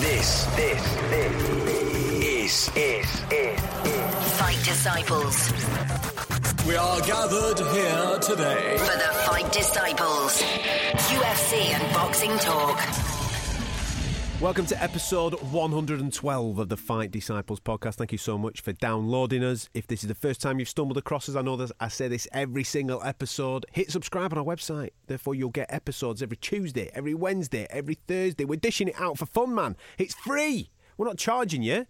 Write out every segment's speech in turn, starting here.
This is Fight Disciples. We are gathered here today for the Fight Disciples UFC and boxing talk. Welcome to episode 112 of the Fight Disciples podcast. Thank you so much for downloading us. If this is the first time you've stumbled across us, I know that I say this every single episode. Hit subscribe on our website. Therefore, you'll get episodes every Tuesday, every Wednesday, every Thursday. We're dishing it out for fun, man. It's free. We're not charging you.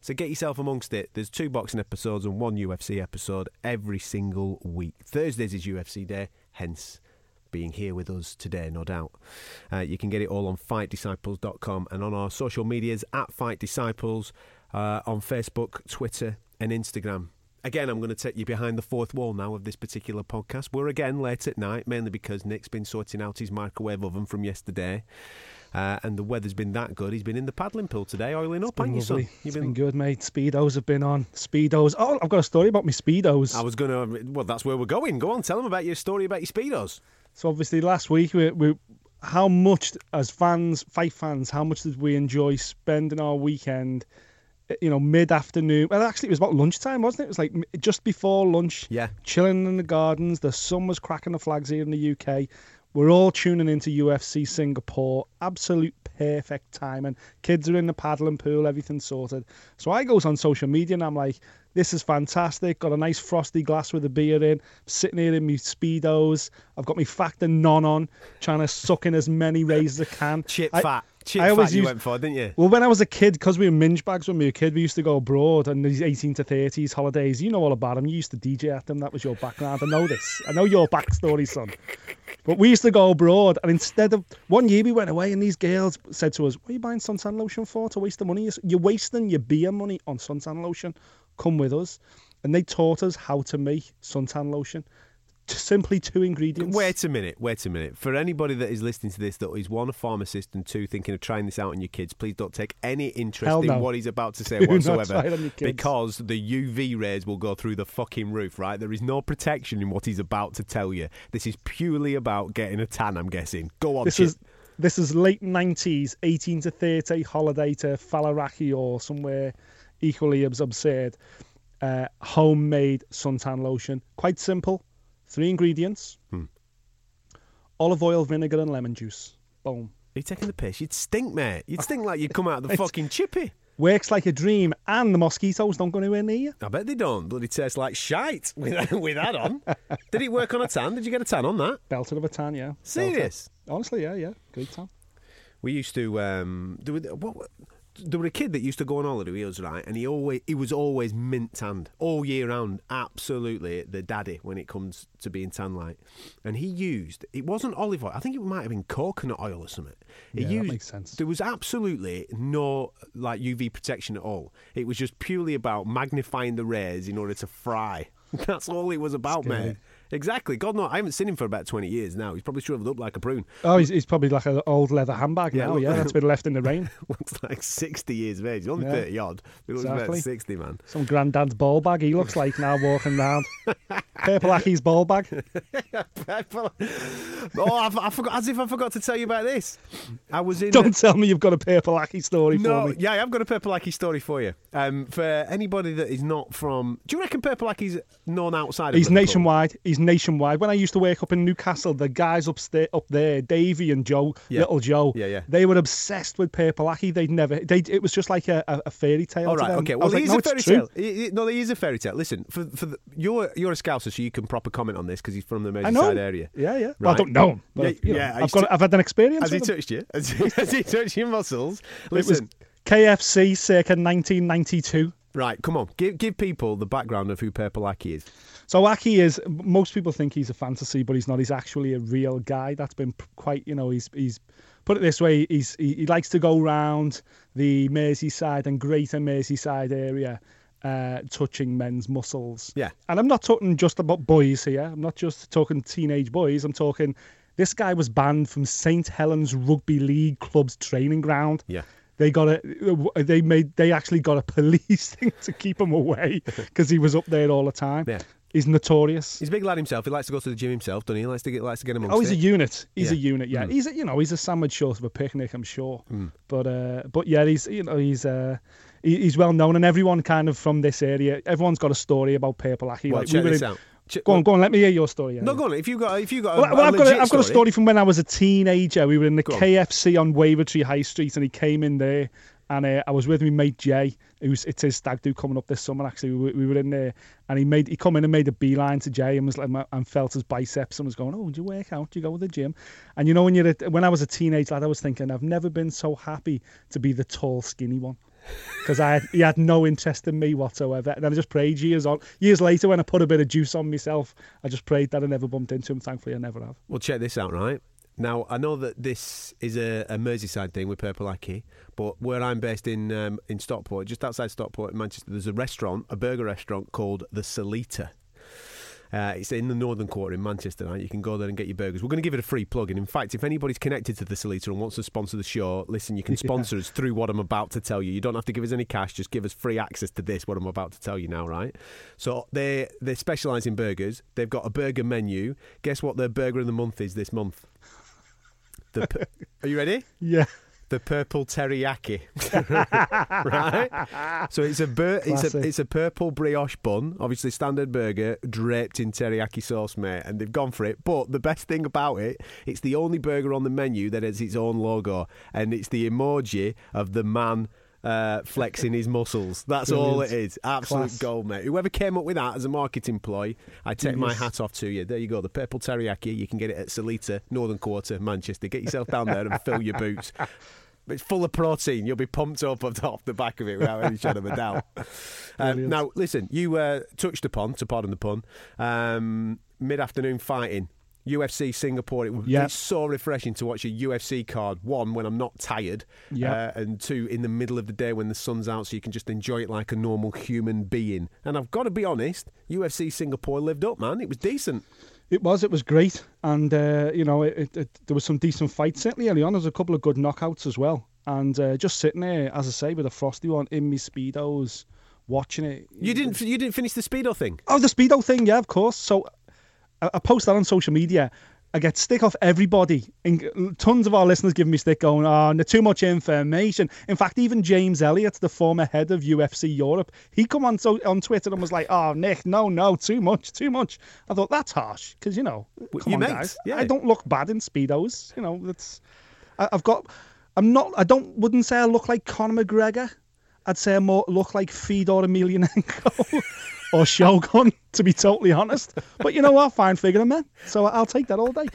So get yourself amongst it. There's two boxing episodes and one UFC episode every single week. Thursdays is UFC day, hence being here with us today, no doubt. You can get it all on fightdisciples.com and on our social medias at Fight Disciples on Facebook, Twitter and Instagram. Again, I'm going to take you behind the fourth wall now of this particular podcast. We're again late at night, mainly because Nick's been sorting out his microwave oven from yesterday and the weather's been that good. He's been in the paddling pool today, oiling up, haven't you, son? It's been good, mate. Speedos have been on. Speedos. Oh, I've got a story about my Speedos. I was going to... Well, that's where we're going. Go on, tell them about your story about your Speedos. So obviously last week, we how much as fans, fight fans, how much did we enjoy spending our weekend, you know, mid-afternoon? Well, actually, it was about lunchtime, wasn't it? It was like just before lunch, chilling in the gardens. The sun was cracking the flags here in the UK. We're all tuning into UFC Singapore. Absolute perfect time. And kids are in the paddling pool, everything's sorted. So I goes on social media and I'm like, this is fantastic. Got a nice frosty glass with a beer in. I'm sitting here in my Speedos. I've got my Factor None on, trying to suck in as many rays as I can. Chip fat you went for, didn't you? Well, when I was a kid, because we were minge bags when we were a kid, we used to go abroad on these 18 to 30s holidays. You know all about them. You used to DJ at them. That was your background. I know this. I know your backstory, son. But we used to go abroad, and instead of... One year we went away, and these girls said to us, what are you buying suntan lotion for? To waste the money? You're wasting your beer money on suntan lotion. Come with us. And they taught us how to make suntan lotion. Simply two ingredients. Wait a minute. For anybody that is listening to this that is, one, a pharmacist, and two, thinking of trying this out on your kids, please don't take any interest in what he's about to say whatsoever, because the UV rays will go through the fucking roof, right? There is no protection in what he's about to tell you. This is purely about getting a tan, I'm guessing. Go on, Chip. This is late 90s, 18 to 30, holiday to Falaraki or somewhere equally absurd. Homemade suntan lotion. Quite simple. 3 ingredients. Olive oil, vinegar, and lemon juice. Boom. Are you taking the piss? You'd stink, mate. You'd stink like you'd come out of the fucking chippy. Works like a dream, and the mosquitoes don't go anywhere near you. I bet they don't. Bloody tastes like shite with that on. Did it work on a tan? Did you get a tan on that? Belted of a tan, yeah. Serious? Belted. Honestly, yeah. Great tan. We used to... There was a kid that used to go on holiday with us, right? And he was always mint tanned all year round. Absolutely the daddy when it comes to being tan light. And he used, it wasn't olive oil, I think it might have been coconut oil or something. That makes sense. There was absolutely no like UV protection at all. It was just purely about magnifying the rays in order to fry. That's all it was about, mate. Exactly. God, no, I haven't seen him for about 20 years now. He's probably shriveled up like a prune. Oh, he's probably like an old leather handbag now, that's been left in the rain. Looks like 60 years of age. He's only 30-odd. He looks about 60, man. Some granddad's ball bag he looks like now walking round. Purple Aki's ball bag. I forgot. As if I forgot to tell you about this. Don't tell me you've got a Purple Aki story for me. Yeah, I've got a Purple Aki story for you. For anybody that is not from... Do you reckon Purple Aki's known outside of Liverpool? He's nationwide. When I used to wake up in Newcastle, the guys up there, Davey and Joe, Little Joe, they were obsessed with Purple Aki. It was just like a fairy tale. All right, okay. Well, it is a fairy tale. Listen, for you're a Scouser, so you can proper comment on this because he's from the Merseyside area. Yeah, yeah. Right. Well, I don't know him, but I've had an experience. Has he touched you? Has he touched your muscles? Listen, it was KFC circa 1992. Right, come on. Give people the background of who Purple Aki is. So Aki is, most people think he's a fantasy, but he's not. He's actually a real guy that's been quite, he's put it this way, he likes to go round the Merseyside and greater Merseyside area, touching men's muscles. Yeah. And I'm not talking just about boys here. I'm not just talking teenage boys. I'm talking, this guy was banned from St. Helens Rugby League Club's training ground. Yeah. They got a, they actually got a police thing to keep him away because he was up there all the time. Yeah. He's notorious. He's a big lad himself. He likes to go to the gym himself, doesn't he? He likes to get amongst it. Oh, he's a unit. He's a unit. Yeah, he's a sandwich short of a picnic, I'm sure. Mm. But yeah, he's well known, and everyone kind of from this area, everyone's got a story about Purple Aki. Well, like, check this out. Go on. Let me hear your story. Anyway. No, go on. I've got a story from when I was a teenager. We were in the KFC on Wavertree High Street, and he came in there, and I was with my mate Jay. It's his stag do coming up this summer. Actually, we were in there, and he come in and made a beeline to Jay, and was like, and felt his biceps, and was going, "Oh, do you work out? Do you go to the gym?" And you know, when I was a teenage lad, I was thinking, I've never been so happy to be the tall, skinny one. Because he had no interest in me whatsoever, and I just prayed years later when I put a bit of juice on myself, I just prayed that I never bumped into him. Thankfully I never have. Well, check this out, right? Now, I know that this is a Merseyside thing with Purple Aki, but where I'm based in Stockport, just outside Stockport in Manchester, there's a burger restaurant called the Salita. It's in the northern quarter in Manchester, right? You can go there and get your burgers. We're going to give it a free plug. And in fact, if anybody's connected to the Salita and wants to sponsor the show, listen, you can sponsor us through what I'm about to tell you. You don't have to give us any cash. Just give us free access to this, what I'm about to tell you now, right? So they specialise in burgers. They've got a burger menu. Guess what their burger of the month is this month? Are you ready? Yeah. The purple teriyaki, right? So it's a purple brioche bun, obviously standard burger, draped in teriyaki sauce, mate, and they've gone for it. But the best thing about it, it's the only burger on the menu that has its own logo, and it's the emoji of the man flexing his muscles. That's brilliant. All it is. Absolute class. Gold, mate. Whoever came up with that as a marketing ploy, I take my hat off to you. There you go. The purple teriyaki. You can get it at Salita, Northern Quarter, Manchester. Get yourself down there and fill your boots. It's full of protein. You'll be pumped up off the back of it without any shadow of a doubt. Now, listen, you touched upon, to pardon the pun, mid-afternoon fighting. UFC Singapore. It's so refreshing to watch a UFC card, one, when I'm not tired, and two, in the middle of the day when the sun's out, so you can just enjoy it like a normal human being. And I've got to be honest, UFC Singapore lived up, man. It was decent. It was great, and there was some decent fights. Certainly early on, there was a couple of good knockouts as well, and just sitting there, as I say, with a frosty one in my Speedos, watching it. You didn't finish the Speedo thing? Oh, the Speedo thing, yeah, of course. So I post that on social media. I get stick off everybody. Tons of our listeners giving me stick going, oh, too much information. In fact, even James Elliott, the former head of UFC Europe, he come on Twitter and was like, oh, Nick, no, too much. I thought, that's harsh, because, guys. Yeah. I don't look bad in Speedos. I wouldn't say I look like Conor McGregor. I'd say I more look like Fedor Emelianenko. Or Shogun, to be totally honest. But you know what? Fine figure, man. So I'll take that all day.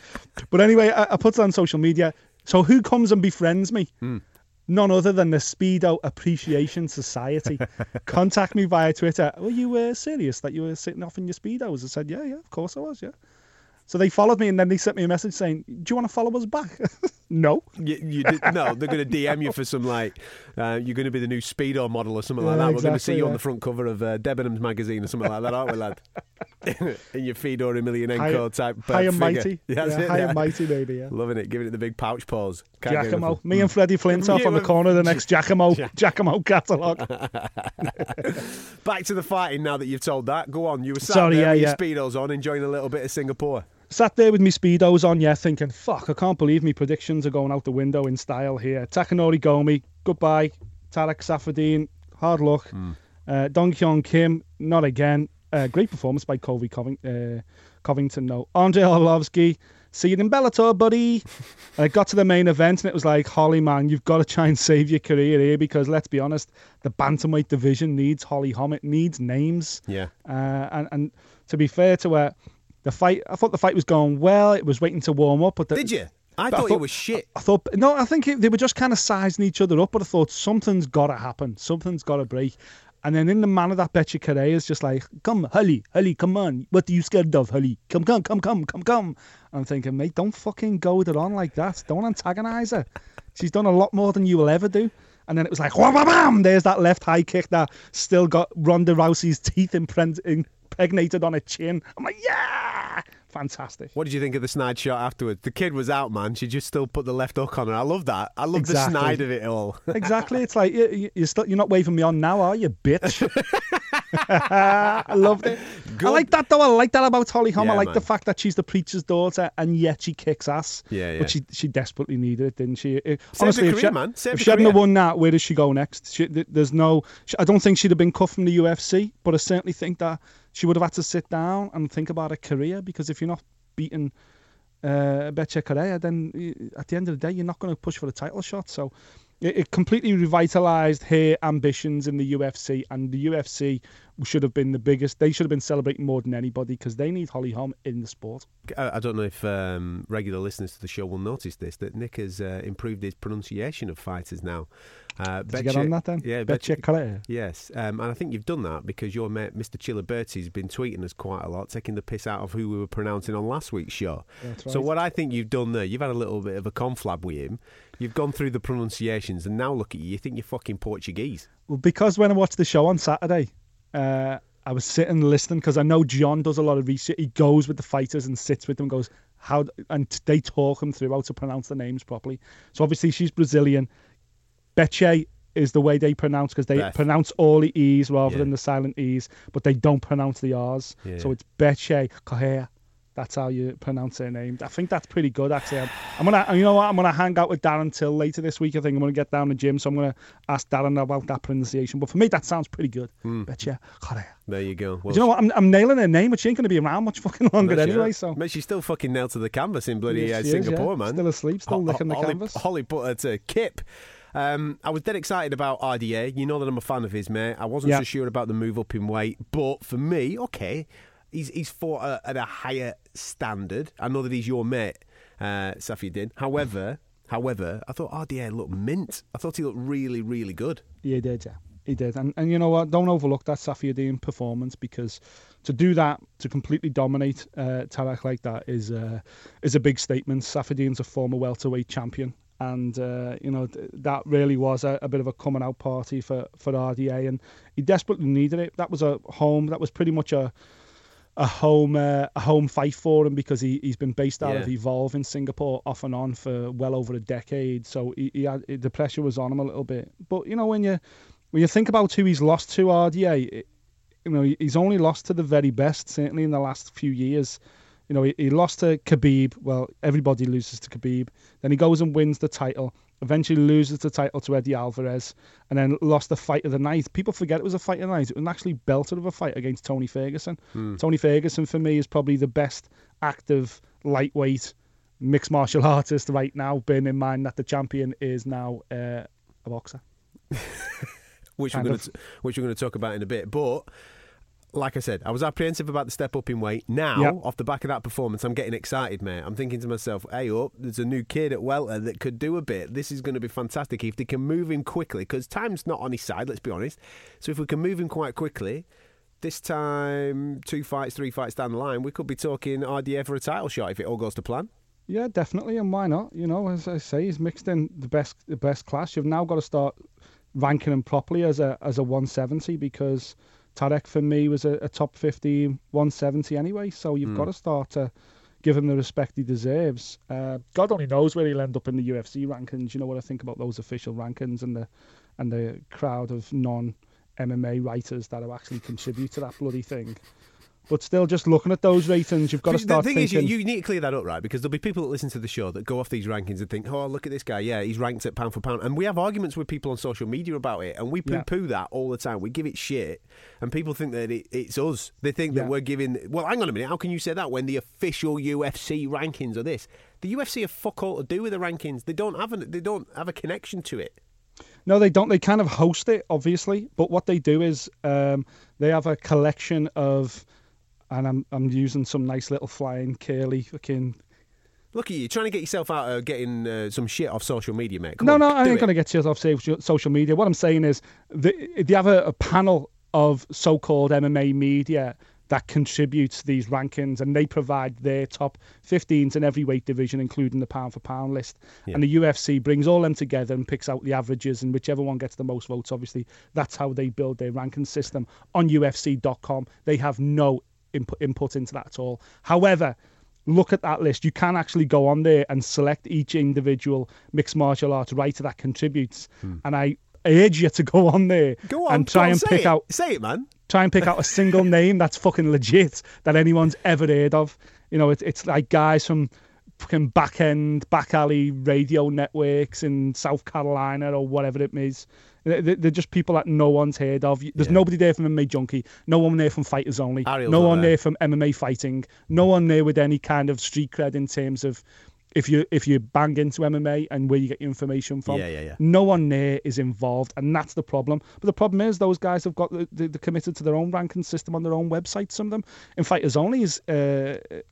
But anyway, I put it on social media. So who comes and befriends me? Mm. None other than the Speedo Appreciation Society. Contact me via Twitter. Were you serious that you were sitting off in your Speedos? I said, yeah, of course I was, yeah. So they followed me, and then they sent me a message saying, do you want to follow us back? No. No, they're going to DM you for some, you're going to be the new Speedo model or something like that. Exactly, we're going to see you on the front cover of Debenhams magazine or something like that, aren't we, lad? In your Fedor Emelianenko type high and mighty. High and mighty, baby, yeah. Loving it, giving it the big pouch paws. Giacomo. Me and Freddie Flintoff on the corner of the next Giacomo catalogue. Back to the fighting now that you've told that. Go on, you were sat there with your Speedos on, enjoying a little bit of Singapore. Sat there with my Speedos on, thinking, fuck, I can't believe my predictions are going out the window in style here. Takanori Gomi, goodbye. Tarec Saffiedine, hard luck. Mm. Dong Hyun Kim, not again. Great performance by Colby Covington, no. Andrei Arlovski, see you in Bellator, buddy. I got to the main event, and it was like, Holly, man, you've got to try and save your career here, because let's be honest, the bantamweight division needs Holly Holm. It needs names. Yeah. And to be fair to her, I thought the fight was going well. It was waiting to warm up. But did you? I thought it was shit. I think they were just kind of sizing each other up, but I thought something's got to happen. Something's got to break. And then in the manner that Bethe Correia is just like, come, Holly, come on. What are you scared of, Holly? Come. And I'm thinking, mate, don't fucking goad her on like that. Don't antagonize her. She's done a lot more than you will ever do. And then it was like, wham, there's that left high kick that still got Ronda Rousey's teeth impregnated on her chin. I'm like, yeah! Fantastic. What did you think of the snide shot afterwards? The kid was out, man. She just still put the left hook on her. I love that. I love the snide of it all. Exactly. It's like, you're not waving me on now, are you, bitch? I loved it. Good. I like that, though. I like that about Holly Holm. Yeah, I like the fact that she's the preacher's daughter and yet she kicks ass. Yeah. But she desperately needed it, didn't she? Honestly, if she hadn't won that, where does she go next? I don't think she'd have been cut from the UFC, but I certainly think that she would have had to sit down and think about her career, because if you're not beating Bethe Correia, then at the end of the day, you're not going to push for a title shot. So it completely revitalised her ambitions in the UFC, and the UFC should have been the biggest. They should have been celebrating more than anybody, because they need Holly Holm in the sport. I don't know if regular listeners to the show will notice this, that Nick has improved his pronunciation of fighters now. Did you get on that then? Yeah, Bethe Correia. Yes, and I think you've done that because your mate Mr. Chilaberti has been tweeting us quite a lot, taking the piss out of who we were pronouncing on last week's show. That's right. So what I think you've done there, you've had a little bit of a conflab with him. You've gone through the pronunciations, and now look at you, you think you're fucking Portuguese. Well, because when I watched the show on Saturday, I was sitting listening, because I know John does a lot of research. He goes with the fighters and sits with them and goes, how, and they talk him through how to pronounce the names properly. So obviously she's Brazilian. Bethe is the way they pronounce, because they pronounce all the E's rather than the silent E's, but they don't pronounce the R's. Yeah. So it's Bethe Correia. That's how you pronounce her name. I think that's pretty good, actually. I'm gonna hang out with Darren Till later this week. I think I'm gonna get down to the gym, so I'm gonna ask Darren about that pronunciation. But for me, that sounds pretty good. Bethe Correia. There you go. Well, do you know what? I'm nailing her name, but she ain't gonna be around much fucking longer anyway. So, mate, she's still fucking nailed to the canvas in bloody Singapore, man. Still asleep, still licking the canvas. Holly put her to Kip. I was dead excited about RDA. You know that I'm a fan of his, mate. I wasn't so sure about the move up in weight, but for me, okay. He's fought at a higher standard. I know that he's your mate, Saffiedine. However, I thought RDA looked mint. I thought he looked really, really good. Yeah, he did, yeah. He did. And you know what? Don't overlook that Saffiedine performance, because to do that, to completely dominate Tarek like that is a big statement. Saffiedine's a former welterweight champion. And, that really was a bit of a coming-out party for RDA. And he desperately needed it. That was pretty much a home fight for him, because he's been based out of Evolve in Singapore off and on for well over a decade, so he had the pressure was on him a little bit. But you know, when you think about who he's lost to, RDA, he's only lost to the very best, certainly in the last few years. He lost to Khabib. Well, everybody loses to Khabib. Then he goes and wins the title. Eventually loses the title to Eddie Alvarez, and then lost the fight of the night. People forget it was a fight of the night. It was actually belted of a fight against Tony Ferguson. Tony Ferguson, for me, is probably the best active lightweight mixed martial artist right now, bearing in mind that the champion is now a boxer. Which we're going to talk about in a bit. But like I said, I was apprehensive about the step up in weight. Now, off the back of that performance, I'm getting excited, mate. I'm thinking to myself, hey, there's a new kid at welter that could do a bit. This is going to be fantastic if they can move him quickly, because time's not on his side, let's be honest. So if we can move him quite quickly, this time, 2 fights, 3 fights down the line, we could be talking RDA for a title shot if it all goes to plan. Yeah, definitely, and why not? As I say, he's mixed in the best class. You've now got to start ranking him properly as a 170, because Tarek, for me, was a top 15, 170 anyway, so you've got to start to give him the respect he deserves. God only knows where he'll end up in the UFC rankings. You know what I think about those official rankings and the crowd of non-MMA writers that have actually contributed to that bloody thing. But still, just looking at those ratings, you've got to start thinking. The thing is, you need to clear that up, right? Because there'll be people that listen to the show that go off these rankings and think, oh, look at this guy. Yeah, he's ranked at pound for pound. And we have arguments with people on social media about it, and we poo-poo that all the time. We give it shit, and people think that it's us. They think that we're giving... Well, hang on a minute. How can you say that when the official UFC rankings are this? The UFC have fuck all to do with the rankings. They don't have a connection to it. No, they don't. They kind of host it, obviously. But what they do is they have a collection of... And I'm using some nice little flying curly fucking... Look at you, trying to get yourself out of getting some shit off social media, mate. Come on, I ain't going to get shit off social media. What I'm saying is they have a panel of so-called MMA media that contributes to these rankings, and they provide their top 15s in every weight division, including the pound-for-pound list. Yeah. And the UFC brings all them together and picks out the averages, and whichever one gets the most votes, obviously, that's how they build their ranking system. On UFC.com, they have no input into that at all. However, look at that list. You can actually go on there and select each individual mixed martial arts writer that contributes. And I urge you to go on there and try and pick out... Say it, man. Try and pick out a single name that's fucking legit that anyone's ever heard of. You know, it's like guys from fucking back alley radio networks in South Carolina or whatever it is. They're just people that no one's heard of. There's nobody there from MMA Junkie. No one there from Fighters Only. Ariel's no one there from MMA Fighting. No one there with any kind of street cred in terms of if you bang into MMA and where you get your information from. No one there is involved, and that's the problem. But the problem is those guys have got they're committed to their own ranking system on their own website, some of them. In Fighters Only's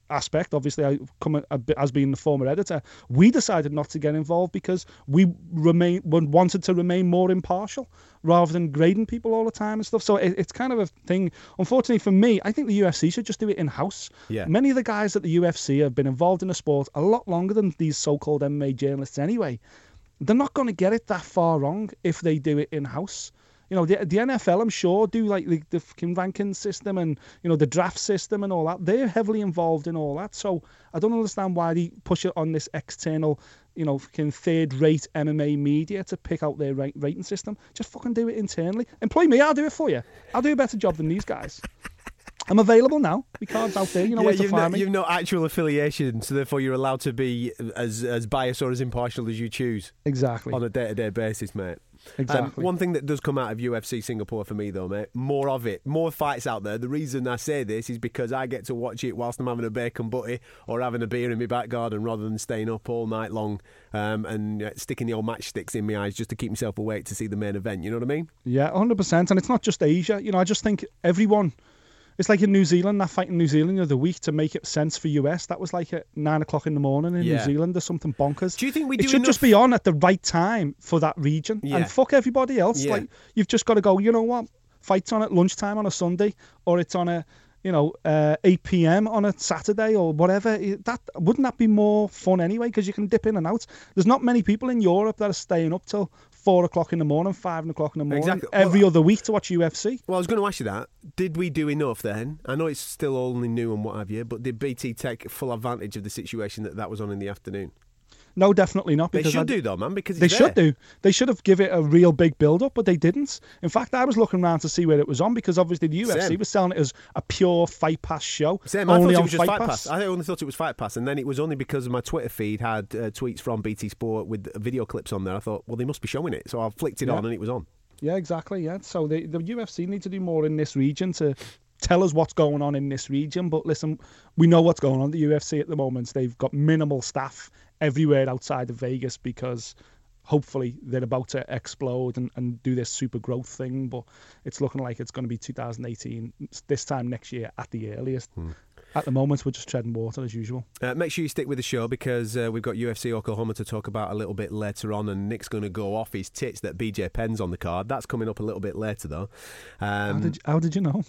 aspect, obviously, I come as being the former editor, we decided not to get involved because we wanted to remain more impartial rather than grading people all the time and stuff. So it's kind of a thing. Unfortunately for me, I think the UFC should just do it in-house. Yeah. Many of the guys at the UFC have been involved in the sport a lot longer than these so-called MMA journalists anyway. They're not going to get it that far wrong if they do it in-house. You know, the NFL, I'm sure, do like the fucking ranking system and, you know, the draft system and all that. They're heavily involved in all that. So I don't understand why they push it on this external, you know, fucking third-rate MMA media to pick out their rating system. Just fucking do it internally. Employ me, I'll do it for you. I'll do a better job than these guys. I'm available now. We can't out there. You know where to find me. You've no actual affiliation, so therefore you're allowed to be as biased or as impartial as you choose. Exactly. On a day-to-day basis, mate. Exactly. One thing that does come out of UFC Singapore for me, though, mate, more of it, more fights out there. The reason I say this is because I get to watch it whilst I'm having a bacon butty or having a beer in my back garden rather than staying up all night long and sticking the old matchsticks in my eyes just to keep myself awake to see the main event. You know what I mean? Yeah, 100%. And it's not just Asia. You know, I just think everyone... It's like in New Zealand, that fight in New Zealand the other week to make it sense for US. That was like at 9 o'clock in the morning in New Zealand or something bonkers. Do you think we do? It should just be on at the right time for that region and fuck everybody else. Like you've just got to go. You know what? Fight's on at lunchtime on a Sunday, or it's on a 8 p.m. on a Saturday or whatever. That wouldn't that be more fun anyway? Because you can dip in and out. There's not many people in Europe that are staying up till 4 o'clock in the morning, 5 o'clock in the morning, every other week to watch UFC. Well, I was going to ask you that. Did we do enough then? I know it's still only new and what have you, but did BT take full advantage of the situation that was on in the afternoon? No, definitely not. They should do though, man, because it's there. Should do. They should have given it a real big build-up, but they didn't. In fact, I was looking around to see where it was on because obviously the UFC was selling it as a pure Fight Pass show. Only on Fight Pass. I only thought it was Fight Pass, and then it was only because my Twitter feed had tweets from BT Sport with video clips on there. I thought, well, they must be showing it, so I flicked it on and it was on. Yeah, exactly. Yeah, so the UFC need to do more in this region to tell us what's going on in this region. But listen, we know what's going on at the UFC at the moment. They've got minimal staff everywhere outside of Vegas because hopefully they're about to explode and do this super growth thing, but it's looking like it's going to be 2018 this time next year at the earliest. At the moment, we're just treading water as usual. Make sure you stick with the show because we've got UFC Oklahoma to talk about a little bit later on, and Nick's going to go off his tits that BJ Penn's on the card. That's coming up a little bit later, though. How did you know?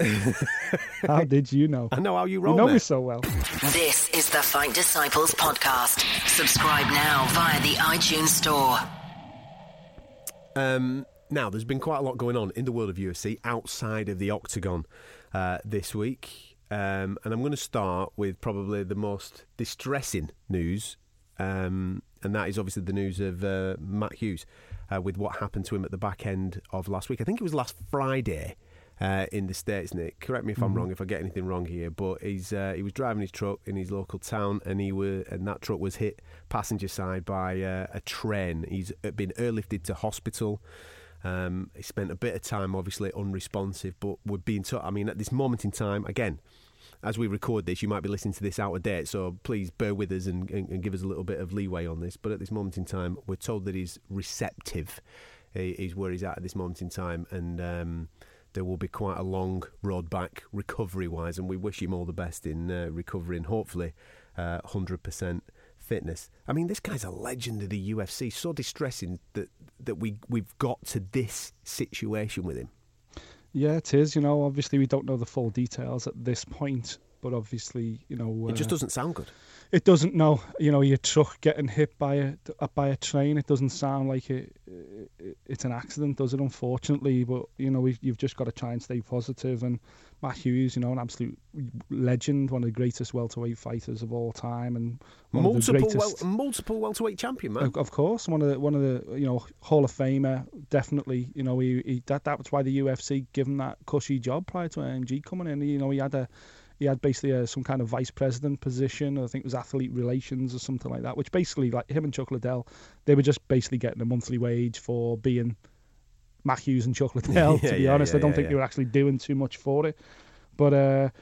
How did you know? I know how you roll. You know me so well. This is the Fight Disciples podcast. Subscribe now via the iTunes Store. Now, there's been quite a lot going on in the world of UFC outside of the octagon this week. And I'm going to start with probably the most distressing news, and that is obviously the news of Matt Hughes with what happened to him at the back end of last week. I think it was last Friday in the States, Nick. Correct me if I'm wrong, if I get anything wrong here, but he was driving his truck in his local town, and that truck was hit passenger side by a train. He's been airlifted to hospital. He spent a bit of time, obviously, unresponsive, but we're being taught. I mean, at this moment in time, again, as we record this, you might be listening to this out of date, so please bear with us and give us a little bit of leeway on this. But at this moment in time, we're told that he's receptive, is where he's at this moment in time, and there will be quite a long road back recovery-wise, and we wish him all the best in recovering, hopefully, 100% fitness. I mean, this guy's a legend of the UFC, so distressing that we've got to this situation with him. Yeah, it is. You know, obviously we don't know the full details at this point, but obviously, you know, it just doesn't sound good. It doesn't. No, you know, your truck getting hit by a train. It doesn't sound like it's an accident, does it? Unfortunately, but you know, you've just got to try and stay positive. And Matt Hughes, you know, an absolute legend, one of the greatest welterweight fighters of all time, and multiple welterweight champion, man. Of course, one of the you know, Hall of Famer, definitely. You know, that was why the UFC gave him that cushy job prior to AMG coming in. You know, he had basically some kind of vice president position. I think it was athlete relations or something like that, which basically, like him and Chuck Liddell, they were just basically getting a monthly wage for being Matt Hughes and Chuck Liddell, to be honest. I don't think they were actually doing too much for it. But,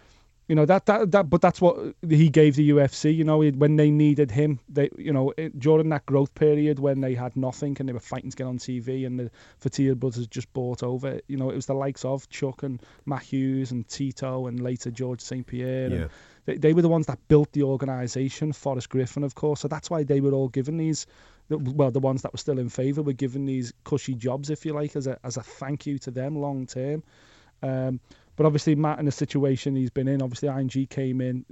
you know, but that's what he gave the UFC, you know, when they needed him. They, you know, during that growth period when they had nothing and they were fighting to get on TV and the Fertitta brothers just bought over, you know, it was the likes of Chuck and Matt Hughes and Tito and later George St-Pierre. Yeah. And they were the ones that built the organisation, Forrest Griffin, of course. So that's why they were all given these, well, the ones that were still in favour were given these cushy jobs, if you like, as a thank you to them long term. But obviously, Matt, in the situation he's been in, obviously, ING came in,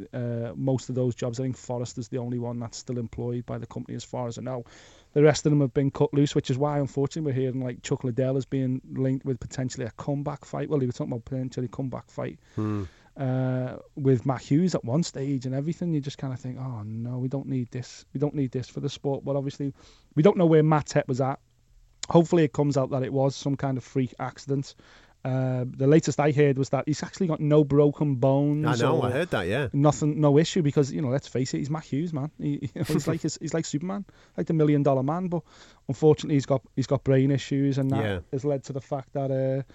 most of those jobs. I think Forrest is the only one that's still employed by the company as far as I know. The rest of them have been cut loose, which is why, unfortunately, we're hearing like Chuck Liddell is being linked with potentially a comeback fight. Well, he was talking about potentially a comeback fight with Matt Hughes at one stage and everything. You just kind of think, oh, no, we don't need this. We don't need this for the sport. But obviously, we don't know where Matt's head was at. Hopefully, it comes out that it was some kind of freak accident. The latest I heard was that he's actually got no broken bones. I know, I heard that, yeah. Nothing, no issue, because, you know, let's face it, he's Matt Hughes, man. He's like Superman, like the $1 Million Man, but unfortunately he's got brain issues, and that has led to the fact that,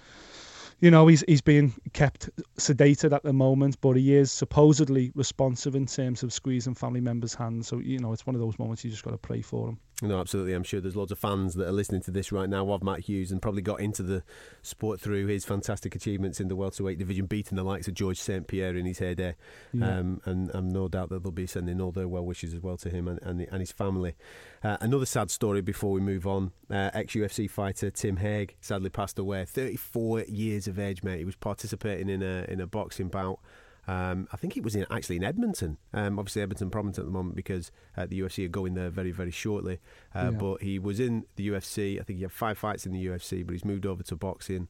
you know, he's being kept sedated at the moment, but he is supposedly responsive in terms of squeezing family members' hands. So, you know, it's one of those moments you just got to pray for him. No, absolutely. I'm sure there's loads of fans that are listening to this right now of Matt Hughes and probably got into the sport through his fantastic achievements in the welterweight division, beating the likes of George St-Pierre in his heyday. Yeah. And I'm no doubt that they'll be sending all their well wishes as well to him and his family. Another sad story before we move on. Ex-UFC fighter Tim Hague sadly passed away. 34 years of age, mate. He was participating in a boxing bout. I think it was actually in Edmonton. Obviously, Edmonton prominent at the moment because the UFC are going there very, very shortly. But he was in the UFC. I think he had 5 fights in the UFC, but he's moved over to boxing.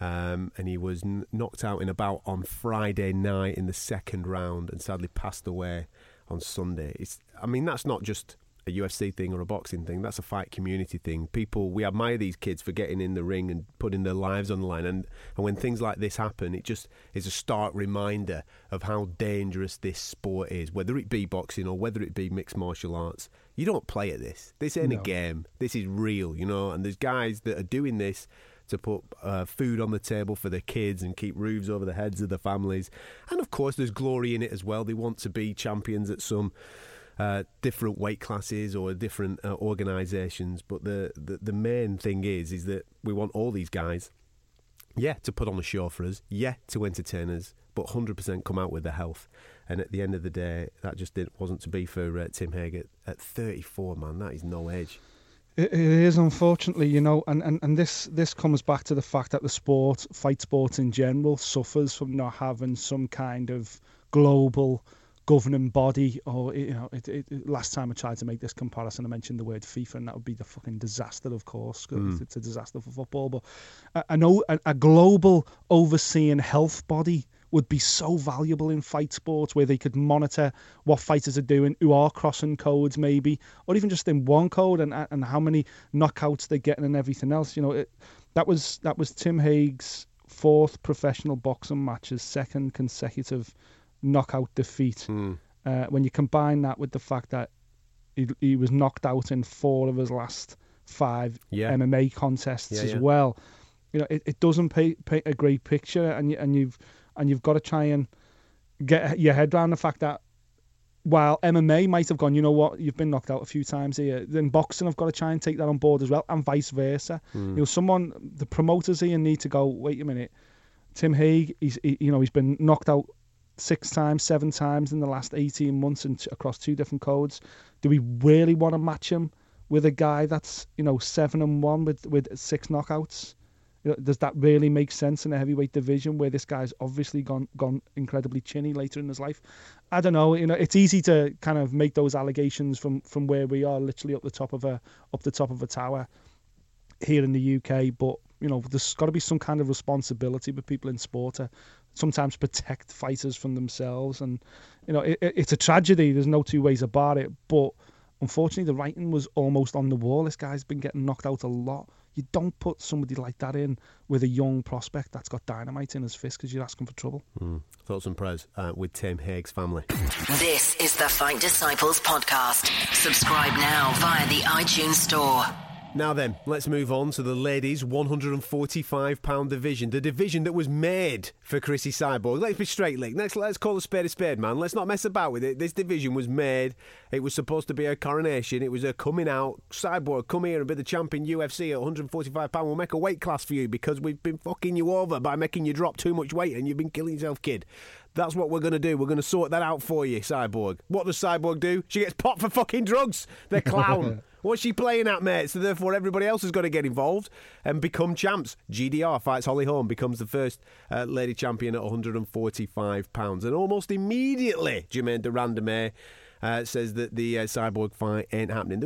And he was knocked out in a bout on Friday night in the second round and sadly passed away on Sunday. I mean, that's not just a UFC thing or a boxing thing. That's a fight community thing. People, we admire these kids for getting in the ring and putting their lives on the line. And when things like this happen, it just is a stark reminder of how dangerous this sport is, whether it be boxing or whether it be mixed martial arts. You don't play at this. This ain't a game. This is real, you know. And there's guys that are doing this to put food on the table for their kids and keep roofs over the heads of their families. And, of course, there's glory in it as well. They want to be champions at some different weight classes or different organisations, but the main thing is that we want all these guys, to put on a show for us, to entertain us, but 100% come out with their health. And at the end of the day, that just wasn't to be for Tim Hague at 34, man. That is no age. It is, unfortunately, you know, and this comes back to the fact that the sport, fight sports in general, suffers from not having some kind of global governing body, or, you know, last time I tried to make this comparison, I mentioned the word FIFA, and that would be the fucking disaster, of course, because it's a disaster for football. But I know a global overseeing health body would be so valuable in fight sports, where they could monitor what fighters are doing, who are crossing codes maybe, or even just in one code, and how many knockouts they're getting and everything else. You know, that was Tim Hague's 4th professional boxing match, his 2nd consecutive knockout defeat. When you combine that with the fact that he was knocked out in 4 of his last 5 MMA contests as well, you know, it doesn't paint a great picture, and you've got to try and get your head around the fact that while MMA might have gone, you know what, you've been knocked out a few times here, then boxing I've got to try and take that on board as well, and vice versa. You know, the promoters here need to go, wait a minute, Tim Hague, he's been knocked out 6 times, 7 times in the last 18 months and across 2 different codes. Do we really want to match him with a guy that's, you know, 7-1 with 6 knockouts? You know, does that really make sense in a heavyweight division where this guy's obviously gone incredibly chinny later in his life? I don't know. You know, it's easy to kind of make those allegations from where we are, literally up the top of a tower here in the UK. But you know, there's got to be some kind of responsibility with people in sport to sometimes protect fighters from themselves. And you know, it's a tragedy. There's no two ways about it. But unfortunately, the writing was almost on the wall. This guy's been getting knocked out a lot. You don't put somebody like that in with a young prospect that's got dynamite in his fist, because you're asking for trouble. Thoughts and prayers with Tim Hague's family. This is the Fight Disciples podcast. Subscribe now via the iTunes Store. Now then, let's move on to the ladies' 145-pound division, the division that was made for Chrissie Cyborg. Let's be straight, Lick. Let's call a spade, man. Let's not mess about with it. This division was made. It was supposed to be her coronation. It was her coming out. Cyborg, come here and be the champion UFC at 145-pound. We'll make a weight class for you because we've been fucking you over by making you drop too much weight and you've been killing yourself, kid. That's what we're going to do. We're going to sort that out for you, Cyborg. What does Cyborg do? She gets popped for fucking drugs. The clown. What's she playing at, mate? So therefore everybody else has got to get involved and become champs. GDR fights Holly Holm, becomes the first lady champion at 145 pounds. And almost immediately, Germaine de Randamie says that the Cyborg fight ain't happening. There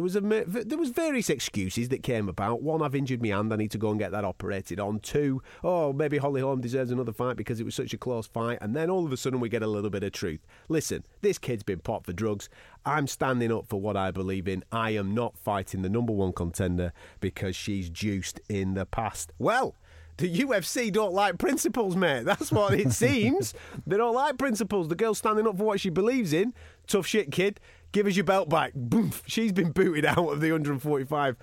was various excuses that came about. One, I've injured my hand. I need to go and get that operated on. Two, oh, maybe Holly Holm deserves another fight because it was such a close fight. And then all of a sudden we get a little bit of truth. Listen, this kid's been popped for drugs. I'm standing up for what I believe in. I am not fighting the number one contender because she's juiced in the past. Well, the UFC don't like principles, mate. That's what it seems. They don't like principles. The girl's standing up for what she believes in. Tough shit, kid. Give us your belt back. Boom. She's been booted out of the 145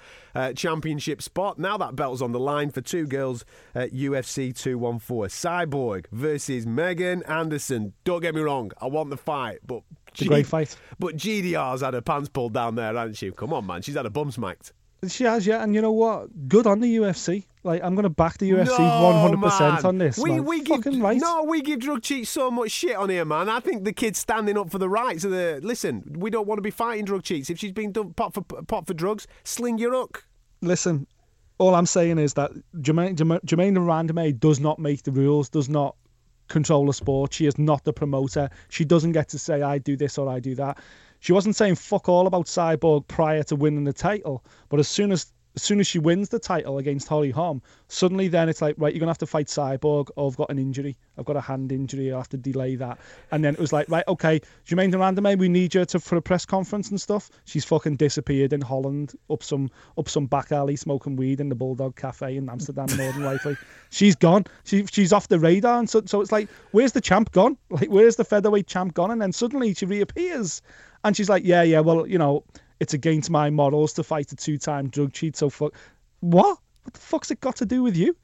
championship spot. Now that belt's on the line for two girls at UFC 214. Cyborg versus Megan Anderson. Don't get me wrong. I want the fight, but it's a great fight. But GDR's had her pants pulled down there, hasn't she? Come on, man. She's had her bum smacked. She has, yeah, and you know what? Good on the UFC. Like, I'm going to back the UFC 100% on this. We give drug cheats so much shit on here, man. I think the kid's standing up for the rights of the. Listen, we don't want to be fighting drug cheats. If she's been popped for drugs, sling your hook. Listen, all I'm saying is that Germaine de Randamie does not make the rules. Does not control the sport. She is not the promoter. She doesn't get to say I do this or I do that. She wasn't saying fuck all about Cyborg prior to winning the title, but as soon as she wins the title against Holly Holm, suddenly then it's like, right, you're going to have to fight Cyborg. Oh, I've got an injury. I've got a hand injury. I'll have to delay that. And then it was like, right, okay, Germaine de Randamie, we need you for a press conference and stuff. She's fucking disappeared in Holland, up some back alley, smoking weed in the Bulldog Cafe in Amsterdam, more than likely. She's gone. She's off the radar. And so it's like, where's the champ gone? Like, where's the featherweight champ gone? And then suddenly she reappears. And she's like, yeah, well, you know, it's against my morals to fight a two-time drug cheat, so fuck. What? What the fuck's it got to do with you?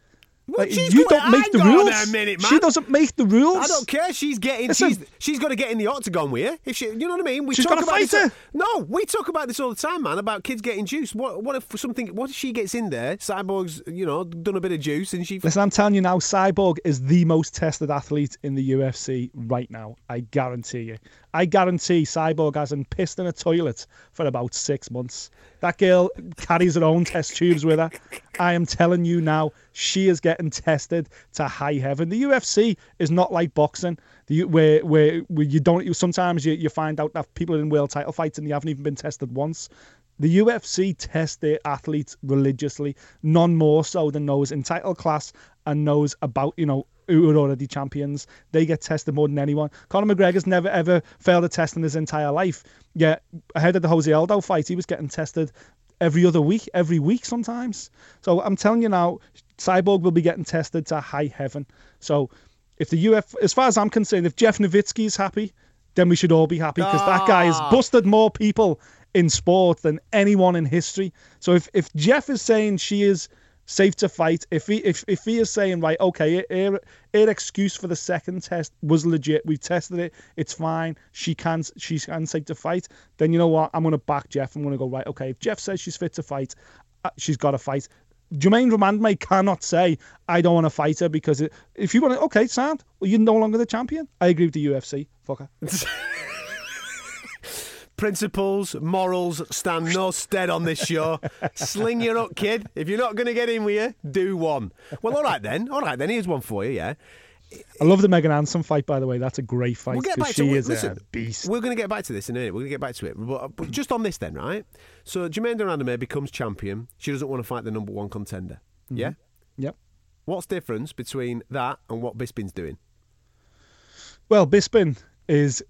Well, like, you don't make the rules. She doesn't make the rules. I don't care. She's got to get in the octagon with her. If she, you know what I mean? She's got to fight her. No, we talk about this all the time, man. About kids getting juiced. What if she gets in there? Cyborg's, you know, done a bit of juice and she. Listen, I'm telling you now, Cyborg is the most tested athlete in the UFC right now. I guarantee you. I guarantee Cyborg hasn't pissed in a toilet for about 6 months. That girl carries her own test tubes with her. I am telling you now, she is getting tested to high heaven. The UFC is not like boxing, where you don't. Sometimes you find out that people are in world title fights and they haven't even been tested once. The UFC test their athletes religiously, none more so than those in title class and those about, you know, who are already champions. They get tested more than anyone. Conor McGregor's never ever failed a test in his entire life. Yet ahead of the Jose Aldo fight, he was getting tested every other week, every week sometimes. So I'm telling you now, Cyborg will be getting tested to high heaven. So if the UFC, as far as I'm concerned, if Jeff Nowitzki is happy, then we should all be happy because that guy has busted more people in sport than anyone in history. So if Jeff is saying she is safe to fight, if he is saying, right, okay, her excuse for the second test was legit, we've tested it, it's fine, she can safe to fight, then you know what, I'm going to back Jeff. I'm going to go, right, okay, if Jeff says she's fit to fight, she's got to fight. Germaine de Randamie cannot say, I don't want to fight her because if you want to, okay, sound, well, you're no longer the champion. I agree with the UFC, fucker. principles, morals stand no stead on this show. Sling your up, kid. If you're not going to get in with you, do one. Well, all right then. All right then. Here's one for you, yeah. I love the Megan Anson fight, by the way. That's a great fight because she is a beast. We're going to get back to this in a minute. We're going to get back to it. But just on this then, right? So Germaine de Randamie becomes champion. She doesn't want to fight the number one contender. Mm-hmm. Yeah? Yep. What's the difference between that and what Bisping's doing? Well, Bisping is...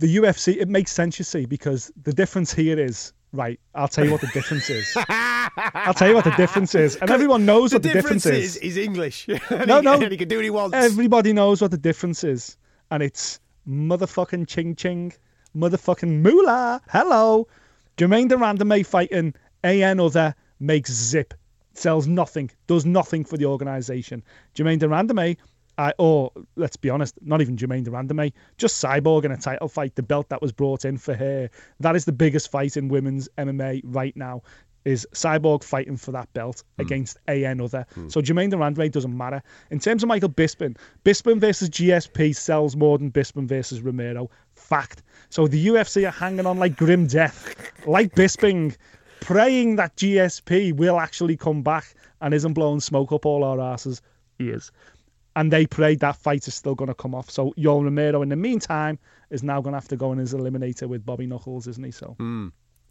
The UFC, it makes sense, you see, because the difference here is... Right, I'll tell you what the difference is. And everyone knows what the difference is. He's English. And he can do what he wants. Everybody knows what the difference is. And it's motherfucking ching-ching, motherfucking moolah, hello. Germaine de Randamie fighting AN other makes zip, sells nothing, does nothing for the organisation. Germaine de Randamie... let's be honest, not even Germaine de Randamie, just Cyborg in a title fight, the belt that was brought in for her. That is the biggest fight in women's MMA right now, is Cyborg fighting for that belt against AN other. So Germaine de Randamie doesn't matter. In terms of Michael Bisping, Bisping versus GSP sells more than Bisping versus Romero. Fact. So the UFC are hanging on like grim death, like Bisping, praying that GSP will actually come back and isn't blowing smoke up all our asses. He is. And they prayed that fight is still going to come off. So Yoel Romero, in the meantime, is now going to have to go in as eliminator with Bobby Knuckles, isn't he? So,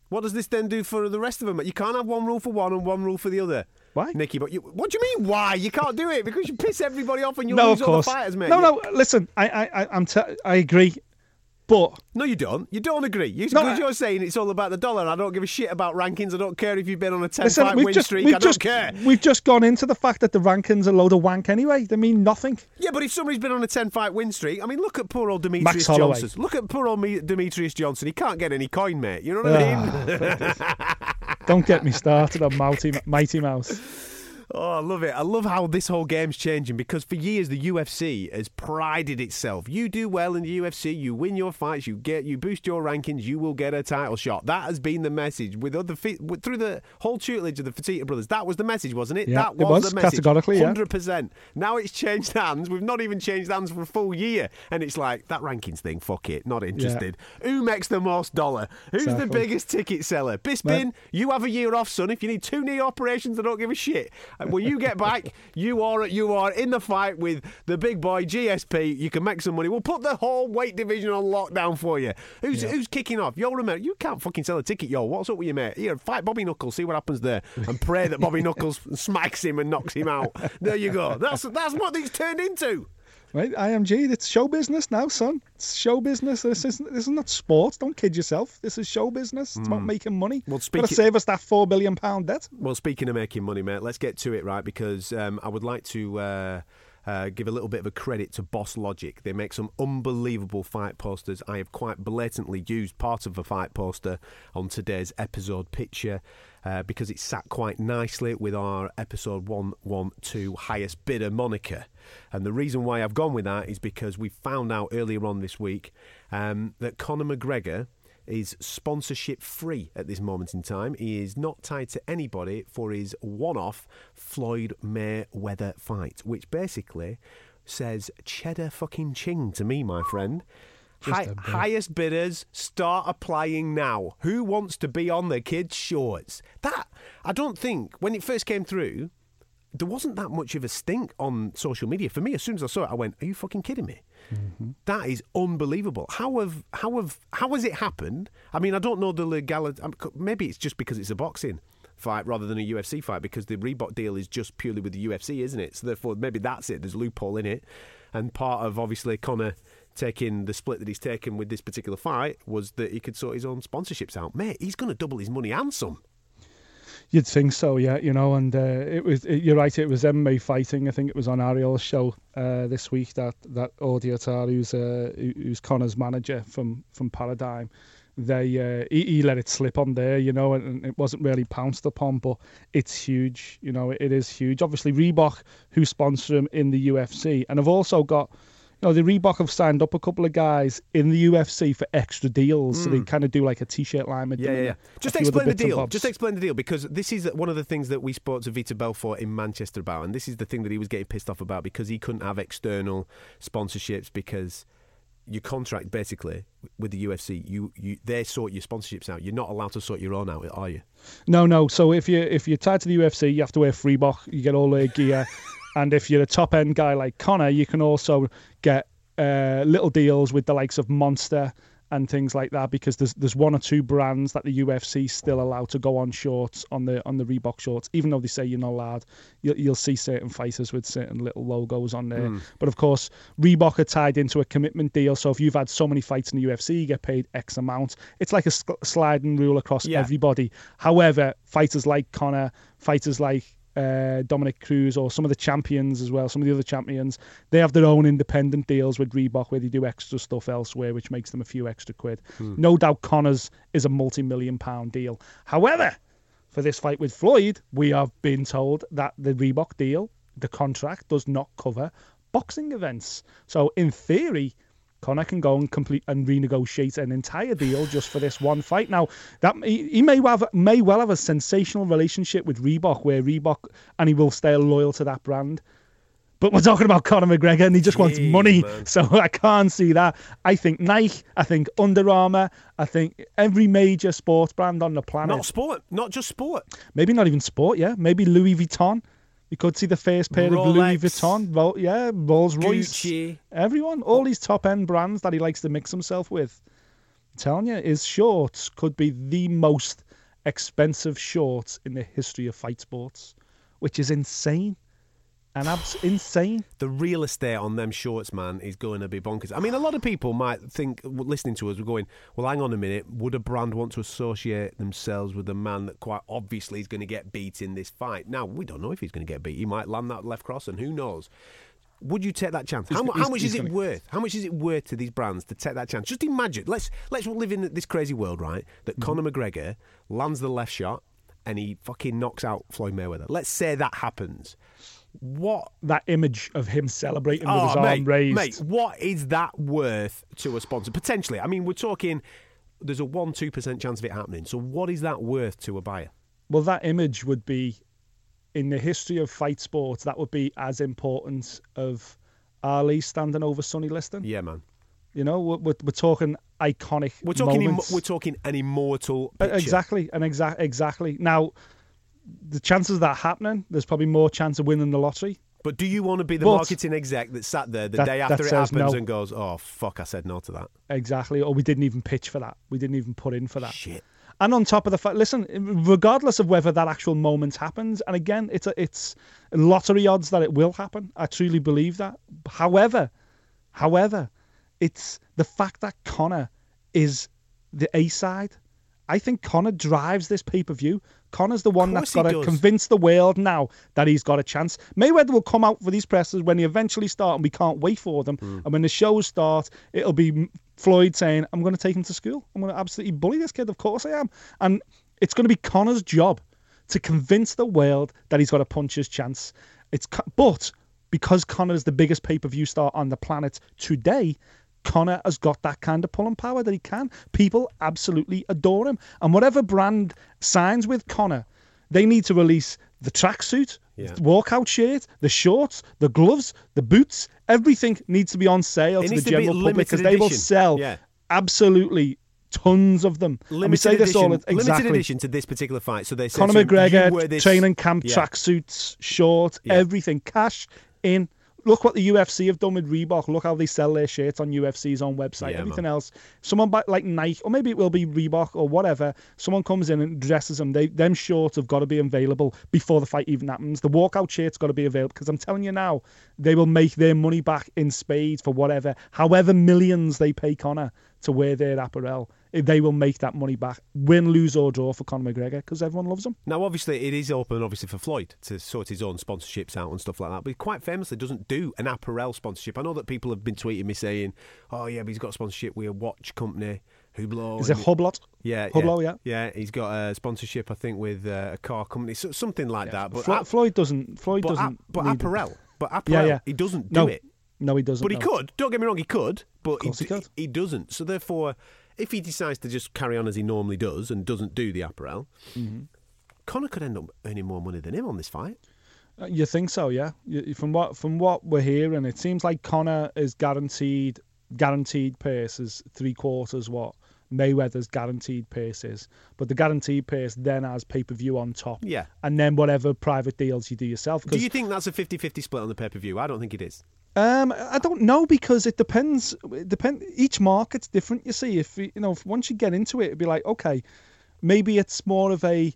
what does this then do for the rest of them? You can't have one rule for one and one rule for the other. Why, Nicky? But what do you mean? Why you can't do it? Because you piss everybody off and you lose all the fighters, mate. No. Listen, I agree, but no, you don't. You don't agree. You're saying it's all about the dollar. I don't give a shit about rankings. I don't care if you've been on a 10-fight win streak. I don't care. We've just gone into the fact that the rankings are a load of wank anyway. They mean nothing. Yeah, but if somebody's been on a 10-fight win streak, I mean, look at poor old Demetrius Johnson. Look at poor old Demetrius Johnson. He can't get any coin, mate. You know what I mean? Don't get me started on Mighty Mouse. Oh, I love it. I love how this whole game's changing because for years the UFC has prided itself. You do well in the UFC, you win your fights, you boost your rankings, you will get a title shot. That has been the message through the whole tutelage of the Fertitta brothers. That was the message, wasn't it? Yeah, it was the message. Categorically, 100%. Yeah. Now it's changed hands. We've not even changed hands for a full year. And it's like, that rankings thing, fuck it, not interested. Yeah. Who makes the most dollar? Who's the biggest ticket seller? Bisping, you have a year off, son. If you need 2 knee operations, I don't give a shit. When you get back, you are in the fight with the big boy GSP. You can make some money. We'll put the whole weight division on lockdown for you. Who's kicking off? Yo, remember, you can't fucking sell a ticket, yo. What's up with you, mate? Here, fight Bobby Knuckles, see what happens there, and pray that Bobby Knuckles smacks him and knocks him out. There you go. That's what it's turned into. Right, IMG, it's show business now, son. It's show business. This is not sports. Don't kid yourself. This is show business. It's about making money. Well, gotta save us that £4 billion debt. Well, speaking of making money, mate, let's get to it, right? Because I would like to give a little bit of a credit to Boss Logic. They make some unbelievable fight posters. I have quite blatantly used part of a fight poster on today's episode picture. Because it sat quite nicely with our episode 112 highest bidder moniker. And the reason why I've gone with that is because we found out earlier on this week that Conor McGregor is sponsorship free at this moment in time. He is not tied to anybody for his one-off Floyd Mayweather fight, which basically says cheddar fucking ching to me, my friend. Highest bidders, start applying now. Who wants to be on the kids' shorts? That, I don't think, when it first came through, there wasn't that much of a stink on social media. For me, as soon as I saw it, I went, are you fucking kidding me? Mm-hmm. That is unbelievable. How has it happened? I mean, I don't know the legality. Maybe it's just because it's a boxing fight rather than a UFC fight because the Reebok deal is just purely with the UFC, isn't it? So therefore, maybe that's it. There's a loophole in it. And part of, obviously, Conor taking the split that he's taken with this particular fight was that he could sort his own sponsorships out. Mate, he's going to double his money and some. You'd think so, yeah, you know, and you're right, it was MMA Fighting, I think it was on Ariel's show this week, that Audi Attar, who's Conor's manager from Paradigm, he let it slip on there, you know, and it wasn't really pounced upon, but it's huge, you know, it is huge. Obviously, Reebok, who sponsor him in the UFC, and I've also got... No, the Reebok have signed up a couple of guys in the UFC for extra deals, so they kind of do like a T-shirt line. With Just explain the deal. Just explain the deal, because this is one of the things that we spoke to Vita Belfort in Manchester about, and this is the thing that he was getting pissed off about because he couldn't have external sponsorships because your contract basically with the UFC, they sort your sponsorships out. You're not allowed to sort your own out, are you? No. So if you're tied to the UFC, you have to wear Reebok. You get all their gear, and if you're a top end guy like Conor, you can also get little deals with the likes of Monster and things like that, because there's one or two brands that the UFC still allow to go on shorts, on the Reebok shorts, even though they say you're not allowed. You'll see certain fighters with certain little logos on there. But of course, Reebok are tied into a commitment deal, so if you've had so many fights in the UFC, you get paid X amount. It's like a sliding rule across everybody. However, fighters like Conor, fighters like Dominic Cruz, or some of the champions as well, some of the other champions, they have their own independent deals with Reebok where they do extra stuff elsewhere, which makes them a few extra quid. No doubt Conor's is a multi-million-pound deal. However, for this fight with Floyd, we have been told that the Reebok deal, the contract, does not cover boxing events. So in theory, Conor can go and renegotiate an entire deal just for this one fight. Now, that he may well have a sensational relationship with Reebok, and he will stay loyal to that brand. But we're talking about Conor McGregor, and he just wants money, man. So I can't see that. I think Nike, I think Under Armour, I think every major sports brand on the planet. Not just sport. Maybe not even sport. Yeah, maybe Louis Vuitton. You could see the first pair of Louis Vuitton, Rolls Royce, Gucci. Everyone, all these top-end brands that he likes to mix himself with. I'm telling you, his shorts could be the most expensive shorts in the history of fight sports, which is insane. And insane. The real estate on them shorts, man, is going to be bonkers. I mean, a lot of people might think, listening to us, we're going, well, hang on a minute, would a brand want to associate themselves with a man that quite obviously is going to get beat in this fight? Now, we don't know if he's going to get beat. He might land that left cross, and who knows? Would you take that chance? How much is it worth? How much is it worth to these brands to take that chance? Just imagine, let's live in this crazy world, right, that Conor McGregor lands the left shot and he fucking knocks out Floyd Mayweather. Let's say that happens. What that image of him celebrating with his arm raised. Mate, what is that worth to a sponsor? Potentially. I mean, we're talking there's a 1-2% chance of it happening. So what is that worth to a buyer? Well, that image would be, in the history of fight sports, that would be as important of Ali standing over Sonny Liston. Yeah, man. You know, we're talking iconic moments. We're talking an immortal picture. Exactly. Now, the chances of that happening, there's probably more chance of winning the lottery. But do you want to be the marketing exec that sat there the day after it happens and goes, oh, fuck, I said no to that? Exactly. Or we didn't even pitch for that. We didn't even put in for that. Shit. And on top of the fact, listen, regardless of whether that actual moment happens, and again, it's lottery odds that it will happen. I truly believe that. However, it's the fact that Conor is the A-side. I think Conor drives this pay-per-view. Conor's the one that's got to convince the world now that he's got a chance. Mayweather will come out for these pressers when they eventually start, and we can't wait for them. And when the shows start, it'll be Floyd saying, I'm going to take him to school. I'm going to absolutely bully this kid. Of course I am. And it's going to be Conor's job to convince the world that he's got a puncher's chance. But because Conor's the biggest pay-per-view star on the planet today, Conor has got that kind of pulling power that he can. People absolutely adore him. And whatever brand signs with Conor, they need to release the tracksuit, the walkout shirt, the shorts, the gloves, the boots. Everything needs to be on sale to the general public, because they will sell absolutely tons of them. Limited edition to this particular fight. So they say Conor McGregor, training camp, tracksuits, shorts, everything. Cash in. Look what the UFC have done with Reebok. Look how they sell their shirts on UFC's own website. Everything else. Someone like Nike, or maybe it will be Reebok or whatever. Someone comes in and dresses them. Them shorts have got to be available before the fight even happens. The walkout shirt's got to be available, because I'm telling you now, they will make their money back in spades for however millions they pay Conor to wear their apparel. They will make that money back, win, lose or draw, for Conor McGregor, because everyone loves him. Now, obviously, it is open, for Floyd to sort his own sponsorships out and stuff like that, but he quite famously doesn't do an apparel sponsorship. I know that people have been tweeting me saying, oh, yeah, but he's got a sponsorship with a watch company, Hublot. Is it Hublot? Yeah. Hublot, yeah. Yeah, he's got a sponsorship, I think, with a car company, so something like that. But Floyd doesn't. But apparel, he doesn't do it. No, he doesn't. But he could. Don't get me wrong, he could, but he doesn't. So, therefore, if he decides to just carry on as he normally does and doesn't do the apparel, Conor could end up earning more money than him on this fight. You think so, yeah? From what we're hearing, it seems like Conor is guaranteed guaranteed purse is three-quarters what Mayweather's guaranteed purse is. But the guaranteed purse then has pay-per-view on top. Yeah. And then whatever private deals you do yourself. Do you think that's a 50-50 split on the pay-per-view? I don't think it is. I don't know, because it depends. Each market's different, you see. If if once you get into it, it'd be like, okay, maybe it's more of a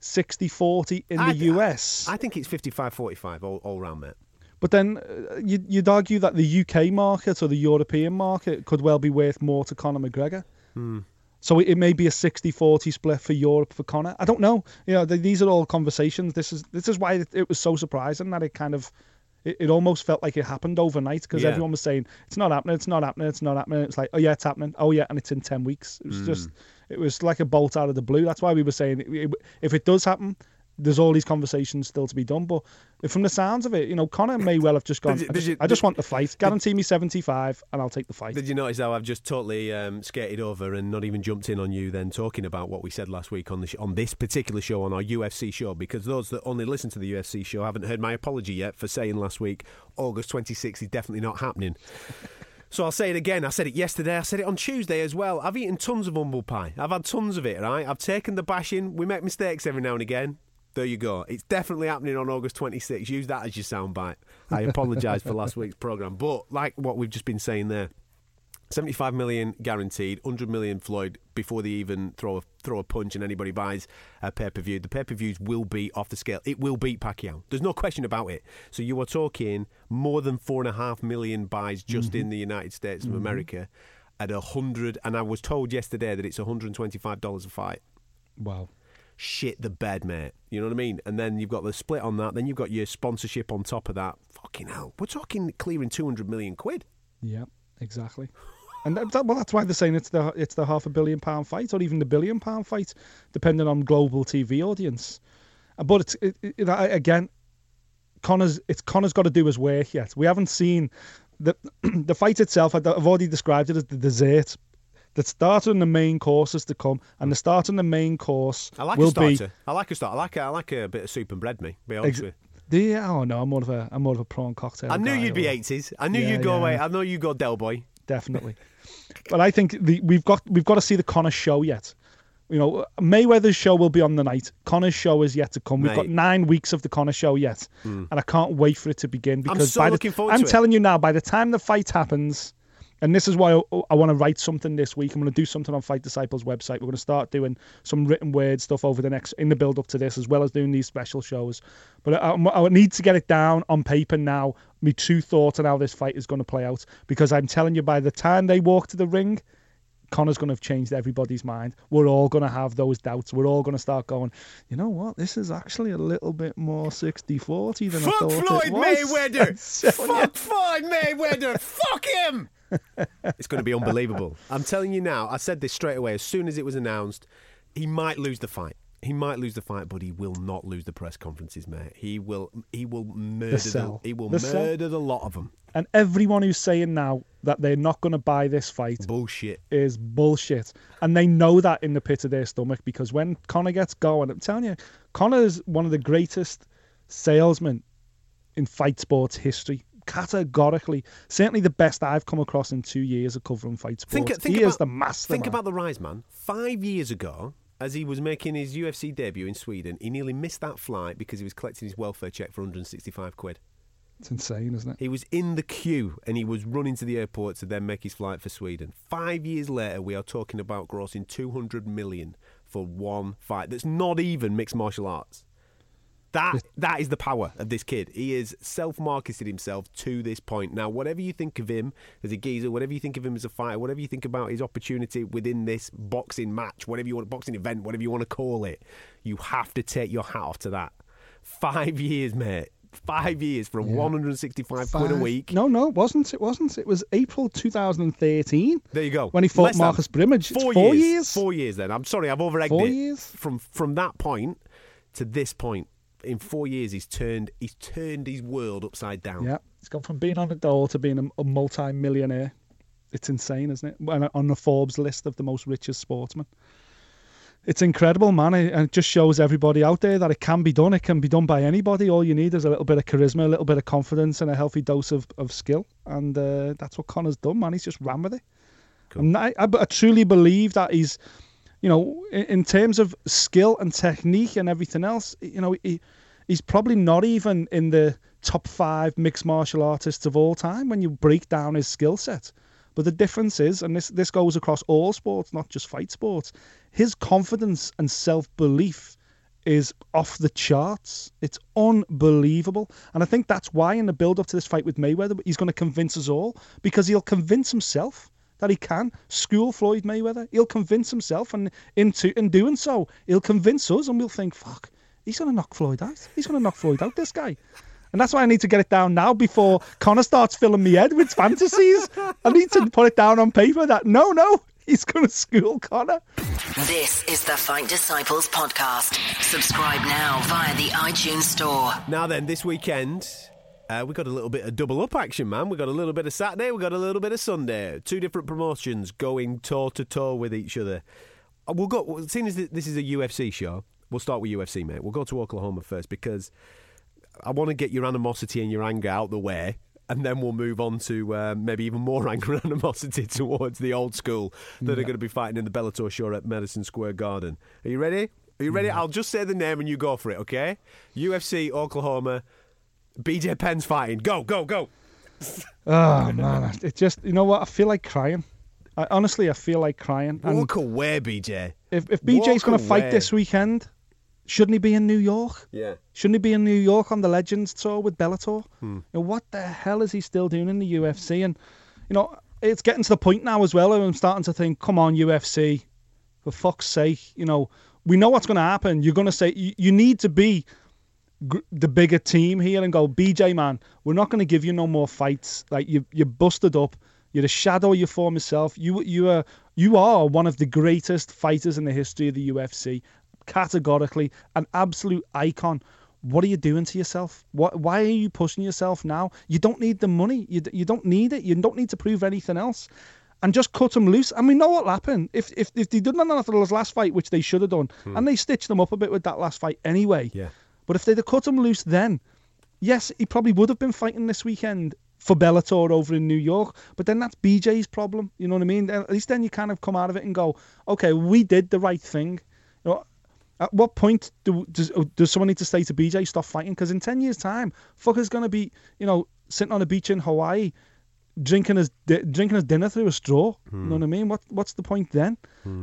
60-40 in the US. I think it's 55-45 all round, mate. But then you'd argue that the UK market or the European market could well be worth more to Conor McGregor. Hmm. So it may be a 60-40 split for Europe for Conor. I don't know. These are all conversations. This is why it was so surprising that it kind of... It almost felt like it happened overnight, because everyone was saying, it's not happening, it's not happening, it's not happening. It's like, oh yeah, it's happening. Oh yeah, and it's in 10 weeks. It was just, it was like a bolt out of the blue. That's why we were saying, if it does happen, there's all these conversations still to be done. But from the sounds of it, Conor may well have just gone, I just want the fight. Guarantee me 75 and I'll take the fight. Did you notice how I've just totally skated over and not even jumped in on you then talking about what we said last week on on this particular show, on our UFC show, because those that only listen to the UFC show haven't heard my apology yet for saying last week, August 26th is definitely not happening. So I'll say it again. I said it yesterday. I said it on Tuesday as well. I've eaten tons of humble pie. I've had tons of it, right? I've taken the bashing. We make mistakes every now and again. There you go. It's definitely happening on August 26th. Use that as your soundbite. I apologise for last week's programme. But like what we've just been saying there, 75 million guaranteed, 100 million Floyd before they even throw a punch and anybody buys a pay-per-view. The pay-per-views will be off the scale. It will beat Pacquiao. There's no question about it. So you are talking more than 4.5 million buys just in the United States of America at 100. And I was told yesterday that it's $125 a fight. Wow. Shit the bed, mate. You know what I mean? And then you've got the split on that. Then you've got your sponsorship on top of that. Fucking hell. We're talking clearing 200 million quid. Yeah, exactly. And that's why they're saying it's the £500 million fight, or even the £1 billion fight, depending on global TV audience. But again, Conor's got to do his work yet. We haven't seen the fight itself. I've already described it as the dessert. The starter and the main course is to come, and the starter and the main course will be... I like a starter. I like a bit of soup and bread, me, to be honest with you. Yeah, oh no, I'm more of a prawn cocktail. I knew you'd be 80s. I knew you'd go away. I know you go Del Boy. Definitely. But I think we've got to see the Conor show yet. Mayweather's show will be on the night. Conor's show is yet to come. We've got 9 weeks of the Conor show yet, and I can't wait for it to begin. Because I'm looking forward to it. I'm telling you now, by the time the fight happens... And this is why I want to write something this week. I'm going to do something on Fight Disciples' website. We're going to start doing some written word stuff in the build-up to this, as well as doing these special shows. But I need to get it down on paper now, my true thoughts on how this fight is going to play out. Because I'm telling you, by the time they walk to the ring, Conor's going to have changed everybody's mind. We're all going to have those doubts. We're all going to start going, you know what? This is actually a little bit more 60-40 than I thought it was. Fuck Floyd Mayweather! Fuck him! It's going to be unbelievable. I'm telling you now, I said this straight away as soon as it was announced, he might lose the fight. He might lose the fight, but he will not lose the press conferences, mate. He will murder the lot of them. And everyone who's saying now that they're not going to buy this fight is bullshit. And they know that in the pit of their stomach, because when Conor gets going, I'm telling you, Conor is one of the greatest salesmen in fight sports history. Categorically, certainly the best I've come across in 2 years of covering fight sports. He is the master. Think about the rise, man. 5 years ago, as he was making his UFC debut in Sweden, he nearly missed that flight because he was collecting his welfare check for 165 quid. It's insane, isn't it? He was in the queue and he was running to the airport to then make his flight for Sweden. 5 years later, we are talking about grossing 200 million for one fight. That's not even mixed martial arts. That is the power of this kid. He is self-marketed himself to this point. Now, whatever you think of him as a geezer, whatever you think of him as a fighter, whatever you think about his opportunity within this boxing match, boxing event, whatever you want to call it, you have to take your hat off to that. 5 years, mate. 5 years for 165 quid a week. No, it wasn't. It was April 2013. There you go. When he fought Marcus Brimage. Four years. 4 years then. I'm sorry, I've over-egged it. 4 years? From that point to this point. In 4 years, he's turned his world upside down. Yeah, he's gone from being on a dole to being a multi-millionaire. It's insane, isn't it? On the Forbes list of the most richest sportsmen. it's incredible, man. And it just shows everybody out there that it can be done. It can be done by anybody. All you need is a little bit of charisma, a little bit of confidence, and a healthy dose of skill. And that's what Conor's done, man. He's just ran with it. Cool. And I truly believe that he's, you know, in terms of skill and technique and everything else, you know, he's probably not even in the top 5 mixed martial artists of all time when you break down his skill set. But the difference is, and this goes across all sports, not just fight sports, his confidence and self-belief is off the charts. It's unbelievable. And I think that's why in the build-up to this fight with Mayweather, he's going to convince us all, because he'll convince himself that he can school Floyd Mayweather. He'll convince himself, and in doing so, he'll convince us, and we'll think, fuck, he's going to knock Floyd out. He's going to knock Floyd out, this guy. And that's why I need to get it down now before Conor starts filling me head with fantasies. I need to put it down on paper that, no, he's going to school Conor. This is the Fight Disciples podcast. Subscribe now via the iTunes store. Now then, this weekend, we got a little bit of double-up action, man. We got a little bit of Saturday, we got a little bit of Sunday. 2 different promotions going toe-to-toe with each other. We'll go, seeing as this is a UFC show, we'll start with UFC, mate. We'll go to Oklahoma first, because I want to get your animosity and your anger out the way, and then we'll move on to maybe even more anger and animosity towards the old school that are going to be fighting in the Bellator show at Madison Square Garden. Are you ready? I'll just say the name and you go for it, okay? UFC Oklahoma, BJ Penn's fighting. Go. Oh, man. It just, you know what? I feel like crying. Honestly, I feel like crying. Walk away, BJ. If BJ's going to fight this weekend, shouldn't he be in New York? Yeah. Shouldn't he be in New York on the Legends tour with Bellator? You know, what the hell is he still doing in the UFC? And, you know, it's getting to the point now as well where I'm starting to think, come on, UFC, for fuck's sake, you know, we know what's going to happen. You're going to say, you need to be the bigger team here and go, BJ, man, we're not going to give you no more fights. Like, you're busted up. You're a shadow of your former self. You are one of the greatest fighters in the history of the UFC. Categorically, an absolute icon. What are you doing to yourself? Why are you pushing yourself now? You don't need the money. You don't need it. You don't need to prove anything else. And just cut them loose. And we know what'll happen. If they didn't have that last fight, which they should have done, and they stitched them up a bit with that last fight anyway. Yeah. But if they'd have cut them loose then, yes, he probably would have been fighting this weekend for Bellator over in New York, but then that's BJ's problem. You know what I mean? At least then you kind of come out of it and go, okay, we did the right thing. You know, at what point does someone need to say to BJ, stop fighting? Because in 10 years' time, fucker's going to be, you know, sitting on a beach in Hawaii, drinking his dinner through a straw. You know what I mean? What's the point then?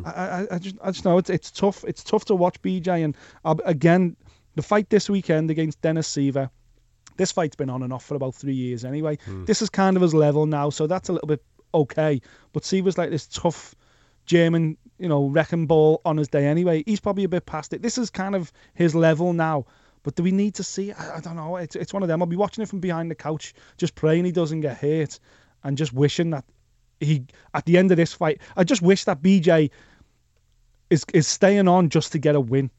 I just know it's tough. It's tough to watch BJ. And again, the fight this weekend against Dennis Siver. This fight's been on and off for about 3 years anyway. This is kind of his level now, so that's a little bit okay. But Siver's like this tough German, you know, wrecking ball on his day anyway. He's probably a bit past it. This is kind of his level now. But do we need to see? I don't know. It's one of them. I'll be watching it from behind the couch, just praying he doesn't get hurt, and just wishing that he, at the end of this fight, I just wish that BJ is staying on just to get a win.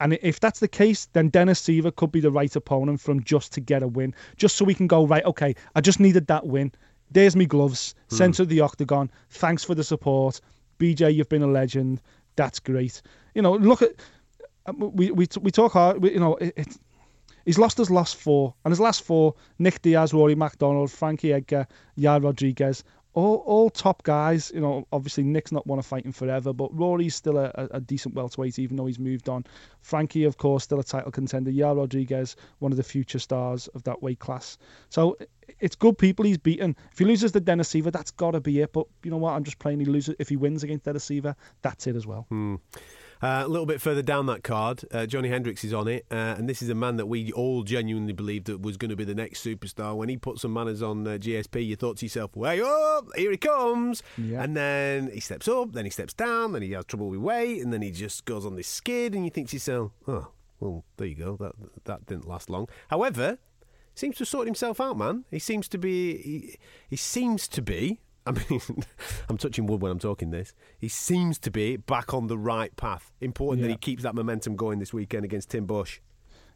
And if that's the case, then Dennis Siver could be the right opponent for him just to get a win. Just so we can go, right, okay, I just needed that win. There's me gloves. Sent to the octagon. Thanks for the support. BJ, you've been a legend. That's great. You know, look at we talk hard. You know, he's lost his last 4, and his last 4: Nick Diaz, Rory MacDonald, Frankie Edgar, Yair Rodriguez, all top guys. You know, obviously Nick's not won a fight in forever, but Rory's still a decent welterweight, even though he's moved on. Frankie, of course, still a title contender. Yair Rodriguez, one of the future stars of that weight class. So it's good people he's beaten. If he loses to Dennis Siver, that's got to be it. But you know what? I'm just praying he loses. If he wins against Dennis Siver, that's it as well. A little bit further down that card, Johnny Hendricks is on it. And this is a man that we all genuinely believed that was going to be the next superstar. When he put some manners on GSP, you thought to yourself, way up, here he comes. Yeah. And then he steps up, then he steps down, then he has trouble with weight, and then he just goes on this skid. And you think to yourself, oh, well, there you go. That didn't last long. However, seems to sort himself out, man. He seems to be. I mean, I'm touching wood when I'm talking this. He seems to be back on the right path. Important that he keeps that momentum going this weekend against Tim Boetsch.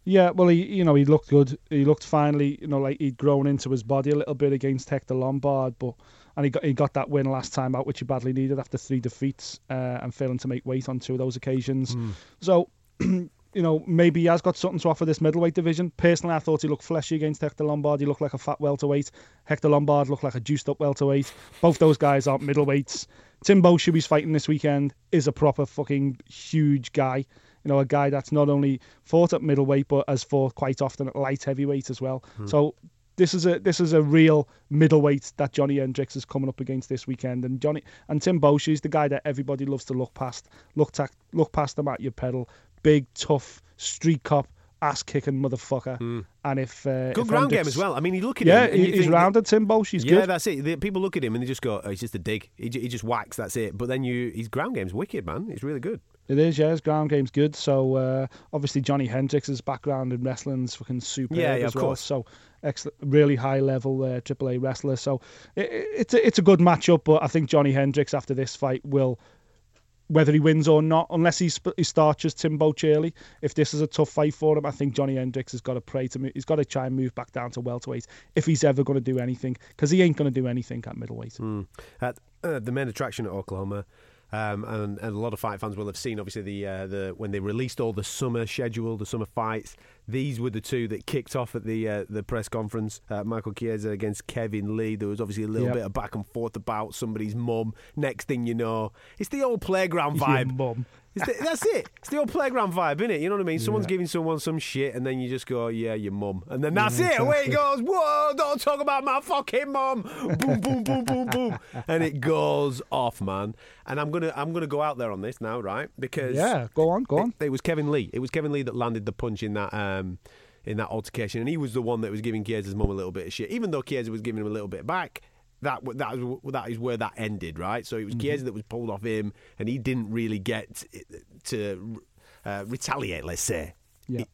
Yeah, well, he looked good. He looked finally, you know, like he'd grown into his body a little bit against Hector Lombard. But And he got that win last time out, which he badly needed after three defeats and failing to make weight on two of those occasions. So, you know, maybe he has got something to offer this middleweight division. Personally, I thought he looked fleshy against Hector Lombard. He looked like a fat welterweight. Hector Lombard looked like a juiced-up welterweight. Both those guys aren't middleweights. Tim Boetsch, who he's fighting this weekend, is a proper fucking huge guy. You know, a guy that's not only fought at middleweight, but has fought quite often at light heavyweight as well. So this is a real middleweight that Johnny Hendricks is coming up against this weekend. And Tim Boetsch is the guy that everybody loves to look past. Look past them at your pedal. Big, tough, street cop, ass-kicking motherfucker. And if round game as well. I mean, you look at him. Yeah, he's rounded, Tim Boetsch. He's good. Yeah, that's it. People look at him and they just go, oh, he's just a dig. He just whacks, that's it. But then his ground game's wicked, man. It's really good. It is, yeah. His ground game's good. So, obviously, Johnny Hendricks' background in wrestling's fucking superb as well. Course. So, really high-level AAA wrestler. So, it's a good matchup, but I think Johnny Hendricks, after this fight, will... Whether he wins or not, unless he starches Tim Boetsch early. If this is a tough fight for him, I think Johnny Hendricks has got to he's got to try and move back down to welterweight if he's ever going to do anything, because he ain't going to do anything at middleweight. The main attraction at Oklahoma, and a lot of fight fans will have seen, obviously, the when they released all the summer schedule, the summer fights, these were the two that kicked off at the press conference. Michael Chiesa against Kevin Lee. There was obviously a little bit of back and forth about somebody's mum. Next thing you know, it's the old playground vibe. Mum. That's it. It's the old playground vibe, innit? You know what I mean? Someone's giving someone some shit, and then you just go, yeah, your mum. And then that's it. Away it goes. Whoa, don't talk about my fucking mum. Boom, boom, boom, boom, boom. And it goes off, man. And I'm gonna go out there on this now, right? Because go on. It was Kevin Lee. It was Kevin Lee that landed the punch in that... in that altercation, and he was the one that was giving Chiesa's mum a little bit of shit, even though Chiesa was giving him a little bit back. That is where that ended, right? So it was Chiesa that was pulled off him, and he didn't really get to retaliate. Let's say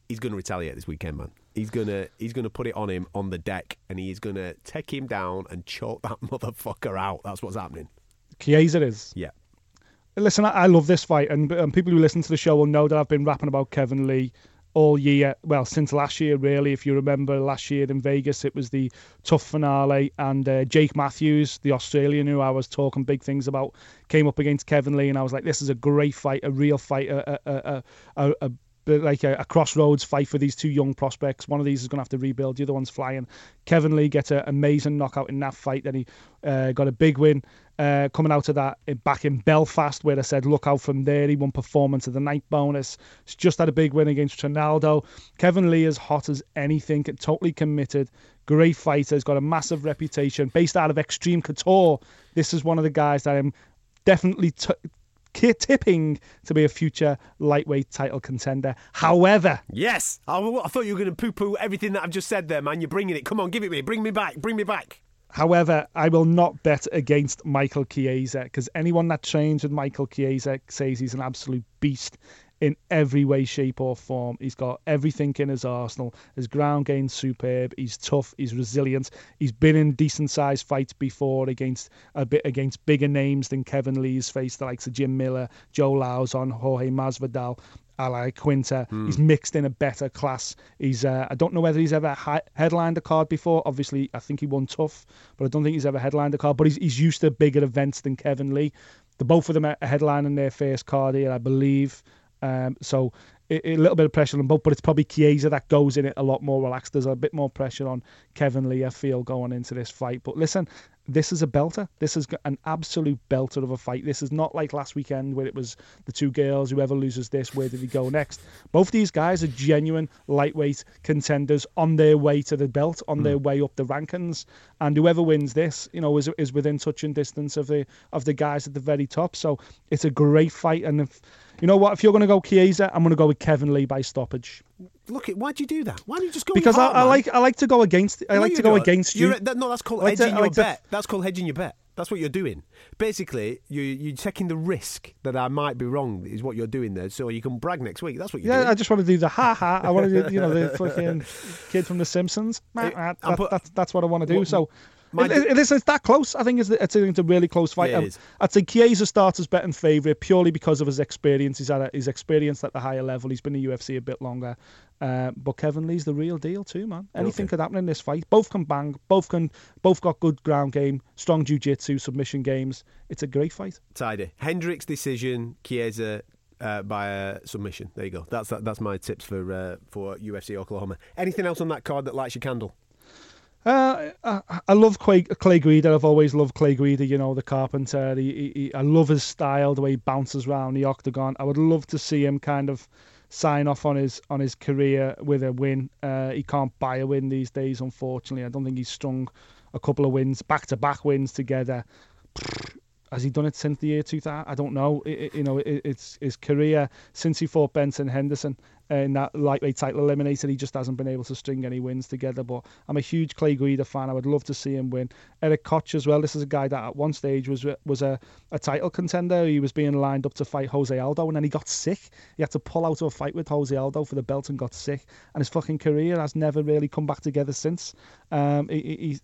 he's going to retaliate this weekend, man. He's gonna put it on him on the deck, and he's gonna take him down and choke that motherfucker out. That's what's happening. Chiesa is Listen, I love this fight, and people who listen to the show will know that I've been rapping about Kevin Lee all year, well, since last year, really. If you remember last year in Vegas, it was the tough finale, and Jake Matthews, the Australian who I was talking big things about, came up against Kevin Lee, and I was like, this is a great fight, a real fight, a crossroads fight for these two young prospects. One of these is going to have to rebuild, the other one's flying. Kevin Lee gets an amazing knockout in that fight, then he got a big win coming out of that back in Belfast, where I said look out from there. He won performance of the night bonus. He's just had a big win against Ronaldo. Kevin Lee is hot as anything, totally committed, great fighter. He's got a massive reputation based out of Extreme Couture. This is one of the guys that I'm definitely tipping to be a future lightweight title contender. However, yes, I thought you were going to poo-poo everything that I've just said there, man. You're bringing it. Come on, give it me. Bring me back. However, I will not bet against Michael Chiesa, because anyone that trains with Michael Chiesa says he's an absolute beast in every way, shape or form. He's got everything in his arsenal. His ground game's superb. He's tough. He's resilient. He's been in decent-sized fights before against bigger names than Kevin Lee's faced, the likes of Jim Miller, Joe Lauzon, Jorge Masvidal, Ally Quinter. He's mixed in a better class. He's I don't know whether he's ever headlined a card before. Obviously, I think he won tough, but I don't think he's ever headlined a card. But he's used to bigger events than Kevin Lee. The both of them are headlining their first card here, I believe. So a little bit of pressure on both, but it's probably Chiesa that goes in it a lot more relaxed. There's a bit more pressure on Kevin Lee, I feel, going into this fight. But listen, this is a belter. This is an absolute belter of a fight. This is not like last weekend where it was the two girls, whoever loses this, where did he go next? Both these guys are genuine lightweight contenders on their way to the belt, on their way up the rankings. And whoever wins this, you know, is within touching distance of the guys at the very top. So it's a great fight. And you know what? If you're going to go Chiesa, I'm going to go with Kevin Lee by stoppage. Look, why do you do that? Why don't you just go? Because with your heart, I like to go against. I like to go against you. That's called hedging your bet. That's called hedging your bet. That's what you're doing. Basically, you're taking the risk that I might be wrong is what you're doing there, so you can brag next week. That's what you're doing. Yeah, I just want to do the ha-ha. I want to do, you know, the fucking kid from The Simpsons. That's what I want to do. So Listen, it's that close. I think it's a really close fight. I'd say Chiesa starts as betting favourite purely because of his experience. He's experienced at the higher level. He's been in the UFC a bit longer. But Kevin Lee's the real deal too, man. Anything could happen in this fight. Both can bang. Both got good ground game, strong jiu-jitsu, submission games. It's a great fight. Tidy. Hendricks decision, Chiesa by submission. There you go. That's my tips for UFC Oklahoma. Anything else on that card that lights your candle? I love Clay Guida. I've always loved Clay Guida, you know, the carpenter. I love his style, the way he bounces around the octagon. I would love to see him kind of sign off on his career with a win. He can't buy a win these days, unfortunately. I don't think he's strung a couple of wins, back-to-back wins together. Has he done it since the year 2000? I don't know. It's his career since he fought Benson Henderson in that lightweight title eliminator. He just hasn't been able to string any wins together. But I'm a huge Clay Guida fan. I would love to see him win. Eric Koch as well. This is a guy that at one stage was a title contender. He was being lined up to fight Jose Aldo, and then he got sick. He had to pull out of a fight with Jose Aldo for the belt and got sick. And his fucking career has never really come back together since. He's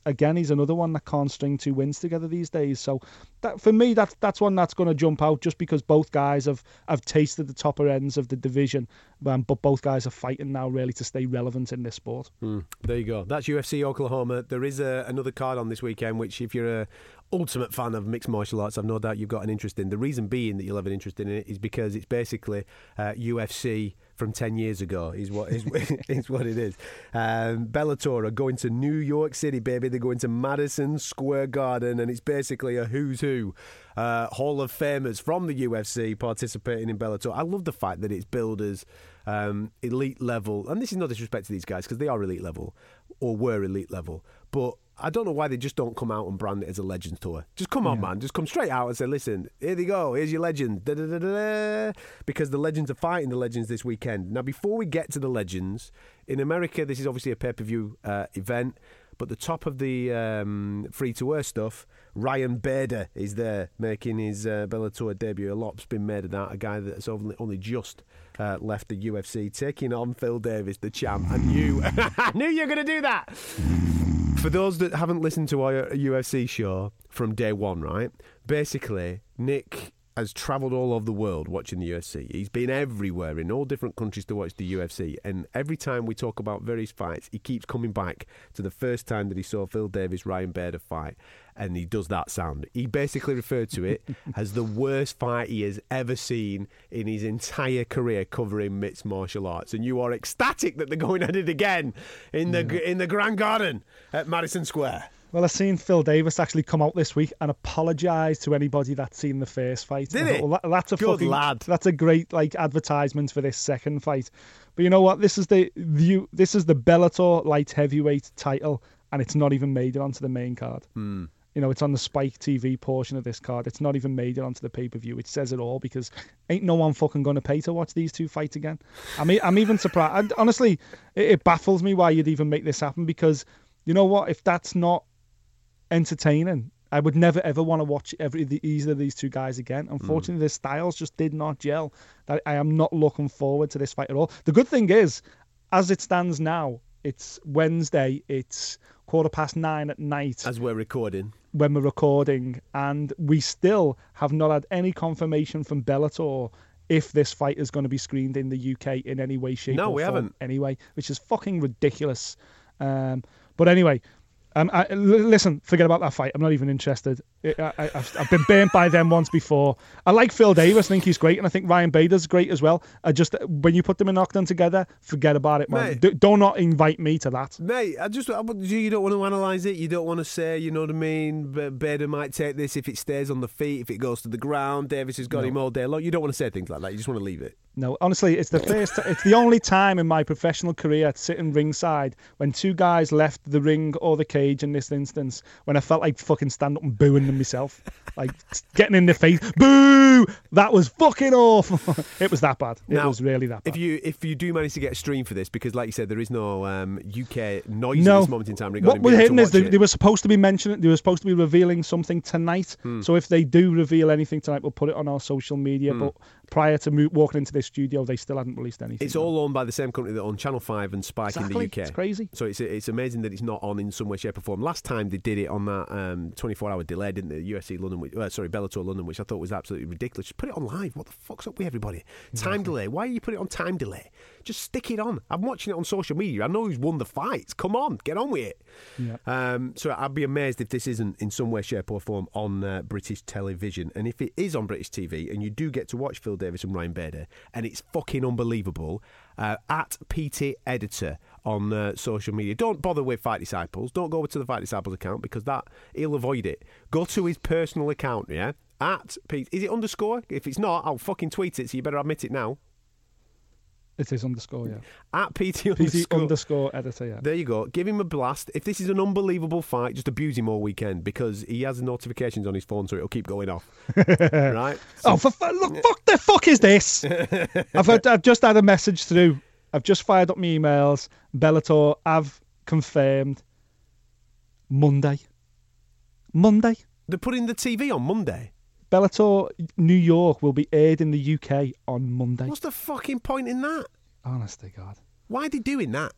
another one that can't string two wins together these days. So that, for me, that's one that's going to jump out just because both guys have tasted the top ends of the division. But both guys are fighting now really to stay relevant in this sport. There you go. That's UFC Oklahoma. There is another card on this weekend, which if you're a ultimate fan of mixed martial arts, I've no doubt you've got an interest in. The reason being that you'll have an interest in it is because it's basically UFC from 10 years ago is what it is. Bellator are going to New York City, baby. They're going to Madison Square Garden, and it's basically a who's who. Hall of Famers from the UFC participating in Bellator. I love the fact that it's builders, elite level, and this is no disrespect to these guys because they are elite level, or were elite level, but I don't know why they just don't come out and brand it as a Legends Tour. Just come on, man. Just come straight out and say, listen, here they go. Here's your legends. Because the legends are fighting the legends this weekend. Now, before we get to the legends, in America, this is obviously a pay-per-view event, but the top of the free-to-air stuff, Ryan Bader is there making his Bellator debut. A lot's been made of that. A guy that's only just left the UFC, taking on Phil Davis, the champ. And you... I knew you were going to do that! For those that haven't listened to our UFC show from day one, right? Basically, Nick has travelled all over the world watching the UFC. He's been everywhere in all different countries to watch the UFC. And every time we talk about various fights, he keeps coming back to the first time that he saw Phil Davis, Ryan Bader fight. And he does that sound. He basically referred to it as the worst fight he has ever seen in his entire career covering mixed martial arts. And you are ecstatic that they're going at it again in the Grand Garden at Madison Square. Well, I've seen Phil Davis actually come out this week and apologise to anybody that's seen the first fight. Did it? Well, that's a good fucking lad. That's a great advertisement for this second fight. But you know what? This is the Bellator light heavyweight title, and it's not even made it onto the main card. Mm. You know, it's on the Spike TV portion of this card. It's not even made it onto the pay-per-view, which says it all because ain't no one fucking going to pay to watch these two fight again. I mean, I'm even surprised. Honestly, it baffles me why you'd even make this happen because, you know what, if that's not entertaining, I would never, ever want to watch either of these two guys again. Unfortunately, their styles just did not gel. I am not looking forward to this fight at all. The good thing is, as it stands now, it's Wednesday, it's 9:15 at night. As we're recording. When we're recording, and we still have not had any confirmation from Bellator if this fight is going to be screened in the UK in any way, shape, or form. No, we haven't. Anyway, which is fucking ridiculous. But anyway, listen, forget about that fight. I'm not even interested. I've been burnt by them once before. I like Phil Davis, I think he's great, and I think Ryan Bader's great as well. I just, when you put them in knockdown together, forget about it, man. Mate, do not invite me to that. Mate, you don't want to analyse it. You don't want to say, you know what I mean, Bader might take this if it stays on the feet, if it goes to the ground, Davis has got him all day long. You don't want to say things like that. You just want to leave it. No, honestly, it's the only time in my professional career I'd sit in ringside when two guys left the ring or the cage in this instance when I felt like fucking stand up and booing them myself. Like getting in the face, boo! That was fucking awful. It was that bad. It was really that bad. If you do manage to get a stream for this, because like you said, there is no UK noise at this moment in time regarding what we're hitting is they were supposed to be mentioning, they were supposed to be revealing something tonight. So if they do reveal anything tonight, we'll put it on our social media. But prior to walking into this studio, they still hadn't released anything. It's all owned by the same company that owned Channel 5 and Spike in the UK. It's crazy. So it's amazing that it's not on in some way, shape or form. Last time they did it on that 24-hour delay, didn't they? UFC London, Bellator London, which I thought was absolutely ridiculous. Just put it on live. What the fuck's up with everybody? Time delay. Why are you putting it on time delay? Just stick it on. I'm watching it on social media. I know who's won the fights. Come on, get on with it. Yeah. So I'd be amazed if this isn't in some way, shape or form on British television. And if it is on British TV and you do get to watch Phil Davis and Ryan Bader, and it's fucking unbelievable, at PT Editor on social media. Don't bother with Fight Disciples. Don't go over to the Fight Disciples account, because that he'll avoid it. Go to his personal account, yeah? At PT. Is it underscore? If it's not, I'll fucking tweet it, so you better admit it now. It is underscore, yeah. At PT underscore editor, yeah. There you go. Give him a blast. If this is an unbelievable fight, just abuse him all weekend, because he has notifications on his phone, so it'll keep going off. Right? So, fuck the fuck is this? I've just had a message through. I've just fired up my emails. Bellator have confirmed Monday. They're putting the TV on Monday. Bellator New York will be aired in the UK on Monday. What's the fucking point in that? Honestly, God. Why are they doing that?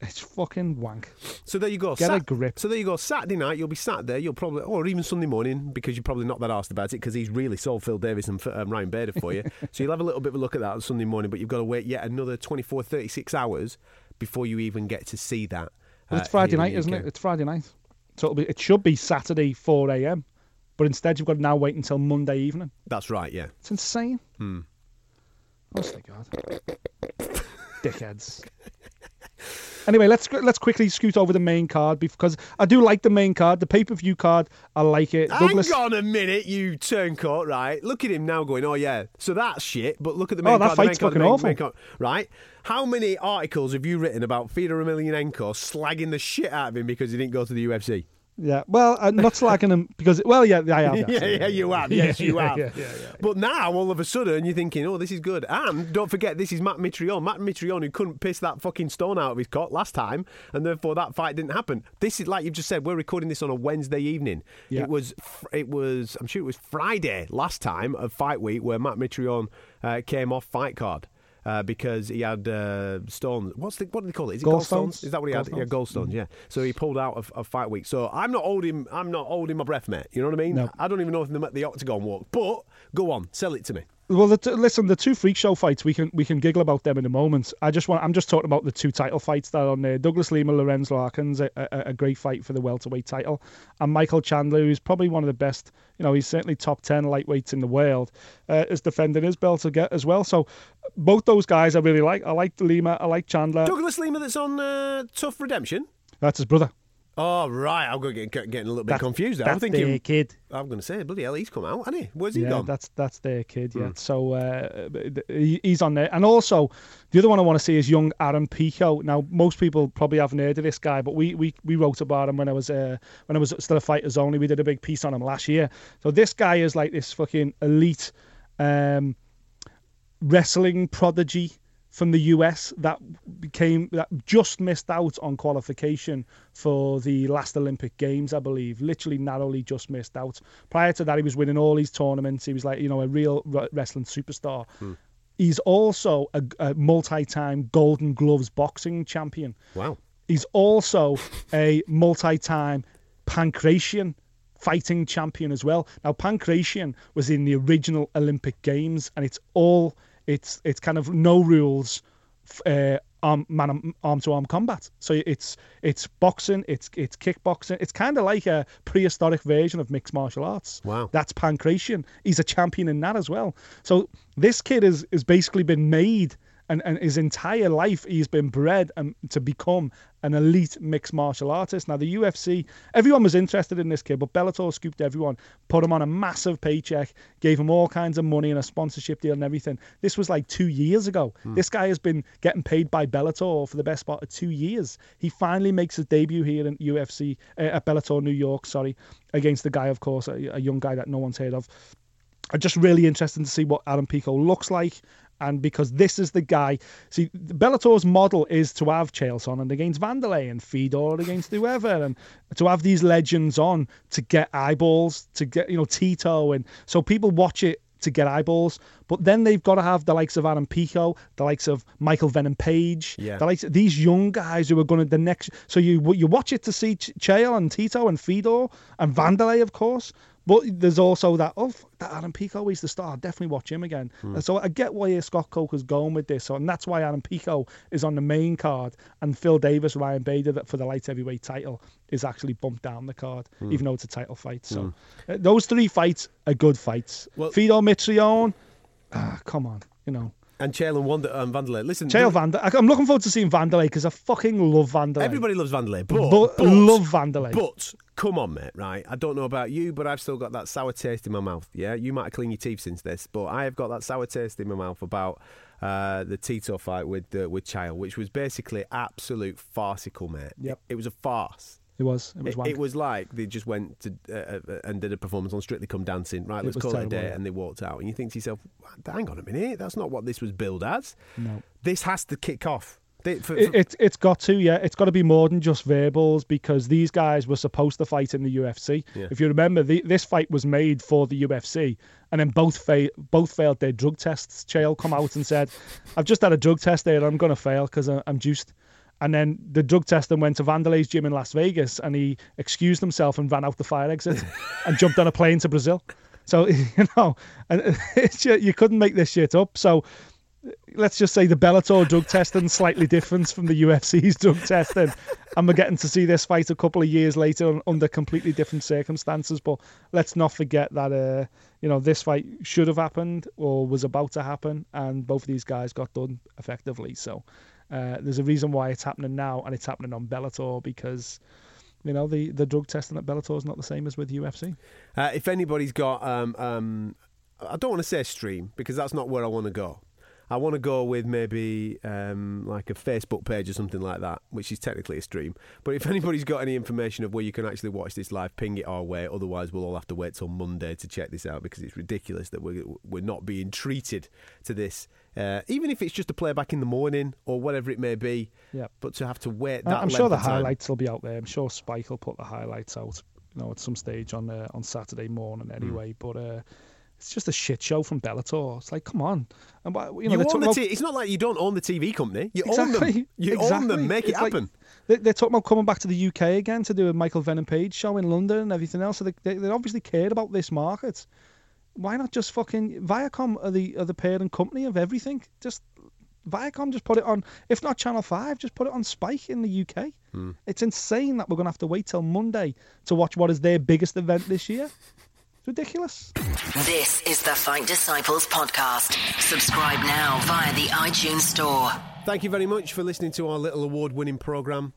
It's fucking wank. So there you go. Get a grip. So there you go. Saturday night, you'll be sat there, you'll probably, or even Sunday morning, because you're probably not that arsed about it, because he's really sold Phil Davis and Ryan Bader for you. So you'll have a little bit of a look at that on Sunday morning, but you've got to wait yet another 24, 36 hours before you even get to see that. It's Friday night, isn't it? It's Friday night. So it should be Saturday, 4 a.m. But instead, you've got to now wait until Monday evening. That's right, yeah. It's insane. Hmm. Honestly, God. Dickheads. Anyway, let's quickly scoot over the main card, because I do like the main card. The pay-per-view card, I like it. Hang on a minute, you turncoat, right? Look at him now going, oh, yeah, so that's shit, but look at the main card. Oh, that fight's fucking awful. Right? How many articles have you written about Fedor Emelianenko slagging the shit out of him because he didn't go to the UFC? Yeah, well, I'm not slagging him because, well, yeah, I have. Yeah, you have. Yes, you have. Yeah. But now, all of a sudden, you're thinking, oh, this is good. And don't forget, this is Matt Mitrione. Matt Mitrione, who couldn't piss that fucking stone out of his cock last time, and therefore that fight didn't happen. This is, like you've just said, we're recording this on a Wednesday evening. Yeah. It was. I'm sure it was Friday last time of fight week where Matt Mitrione came off fight card. Because he had stones. What do they call it? Is it gallstones? Is that what he had? Yeah, gallstones. Yeah. So he pulled out of fight week. So I'm not holding my breath, mate. You know what I mean? No. I don't even know if they met the octagon walk. But go on, sell it to me. Well, listen, the two freak show fights we can giggle about them in a moment. I'm just talking about the two title fights that are on there. Douglas Lima, Lorenz Larkins, a great fight for the welterweight title, and Michael Chandler, who's probably one of the best. You know, he's certainly top 10 lightweights in the world, is defending his belt as well. So both those guys I really like. I like Lima. I like Chandler. Douglas Lima, that's on Tough Redemption. That's his brother. Oh, right. I'm getting a little bit confused there. That's their kid. I'm going to say, bloody hell, he's come out, hasn't he? Where's he gone? That's their kid, yeah. Mm. So he's on there. And also, the other one I want to see is young Aaron Pico. Now, most people probably haven't heard of this guy, but we wrote about him when I was still a Fighters Only. We did a big piece on him last year. So this guy is like this fucking elite wrestling prodigy from the US that just missed out on qualification for the last Olympic Games, I believe. Literally narrowly just missed out. Prior to that, he was winning all these tournaments. He was like, you know, a real wrestling superstar. Mm. He's also a multi-time Golden Gloves boxing champion. Wow. He's also a multi-time pancration fighting champion as well. Now, pancration was in the original Olympic Games, and it's kind of no rules, arm-to-arm combat. So it's boxing, it's kickboxing. It's kind of like a prehistoric version of mixed martial arts. Wow, that's pancration. He's a champion in that as well. So this kid has basically been made, and his entire life he's been bred to become an elite mixed martial artist. Now the UFC, everyone was interested in this kid, but Bellator scooped everyone, put him on a massive paycheck, gave him all kinds of money and a sponsorship deal and everything. This was like 2 years ago. Mm. This guy has been getting paid by Bellator for the best part of 2 years. He finally makes his debut here in UFC at Bellator New York, against the guy, of course, a young guy that no one's heard of. I'm just really interested to see what Aaron Pico looks like. And because this is the guy, see, Bellator's model is to have Chael Sonnen against Vanderlei and Fedor against whoever, and to have these legends on to get eyeballs, to get Tito, and so people watch it to get eyeballs. But then they've got to have the likes of Adam Pico, the likes of Michael Venom Page, the likes of these young guys who are going to the next. So you watch it to see Chael and Tito and Fedor and Vanderlei, of course. But there's also that, that Adam Pico is the star. I'll definitely watch him again. And so I get where Scott Coker's going with this. So, and that's why Adam Pico is on the main card, and Phil Davis, Ryan Bader, that for the light heavyweight title, is actually bumped down the card, even though it's a title fight. So those three fights are good fights. Well, Fedor Mitrione, come on, you know. And Chael and Vanderlei. Listen, I'm looking forward to seeing Vanderlei because I fucking love Vanderlei. Everybody loves Vanderlei, but love Vanderlei. But come on, mate, right? I don't know about you, but I've still got that sour taste in my mouth. Yeah, you might have cleaned your teeth since this, but I have got that sour taste in my mouth about the Tito fight with Chael, which was basically absolute farcical, mate. Yep. It was a farce. It was like they just went to and did a performance on Strictly Come Dancing. Right, let's call it a day, and they walked out. And you think to yourself, hang on a minute, that's not what this was billed as. No, this has to kick off. It's got to, it's got to be more than just verbals, because these guys were supposed to fight in the UFC. Yeah. If you remember, this fight was made for the UFC, and then both failed their drug tests. Chael come out and said, "I've just had a drug test there, and I'm going to fail because I'm juiced." And then the drug tester went to Vanderlei's gym in Las Vegas, and he excused himself and ran out the fire exit and jumped on a plane to Brazil. So, you know, and you couldn't make this shit up. So let's just say the Bellator drug testing is slightly different from the UFC's drug testing. And we're getting to see this fight a couple of years later under completely different circumstances. But let's not forget that, this fight should have happened or was about to happen. And both of these guys got done effectively. So... there's a reason why it's happening now, and it's happening on Bellator, because the drug testing at Bellator is not the same as with UFC. If anybody's got, I don't want to say stream because that's not where I want to go. I want to go with maybe like a Facebook page or something like that, which is technically a stream. But if anybody's got any information of where you can actually watch this live, ping it our way. Otherwise, we'll all have to wait till Monday to check this out, because it's ridiculous that we're not being treated to this. Even if it's just a playback in the morning or whatever it may be. Yeah. But to have to wait that long. I'm sure the highlights will be out there. I'm sure Spike will put the highlights out, at some stage on Saturday morning anyway. But... it's just a shit show from Bellator. It's like, come on. And you own the it's not like you don't own the TV company. You own them. You own them. Make it happen. Like, they're talking about coming back to the UK again to do a Michael Venom Page show in London and everything else. So they obviously cared about this market. Why not just fucking... Viacom are the parent company of everything. Just... Viacom just put it on, if not Channel 5, just put it on Spike in the UK. It's insane that we're going to have to wait till Monday to watch what is their biggest event this year. It's ridiculous. This is the Fight Disciples podcast. Subscribe now via the iTunes Store. Thank you very much for listening to our little award-winning programme.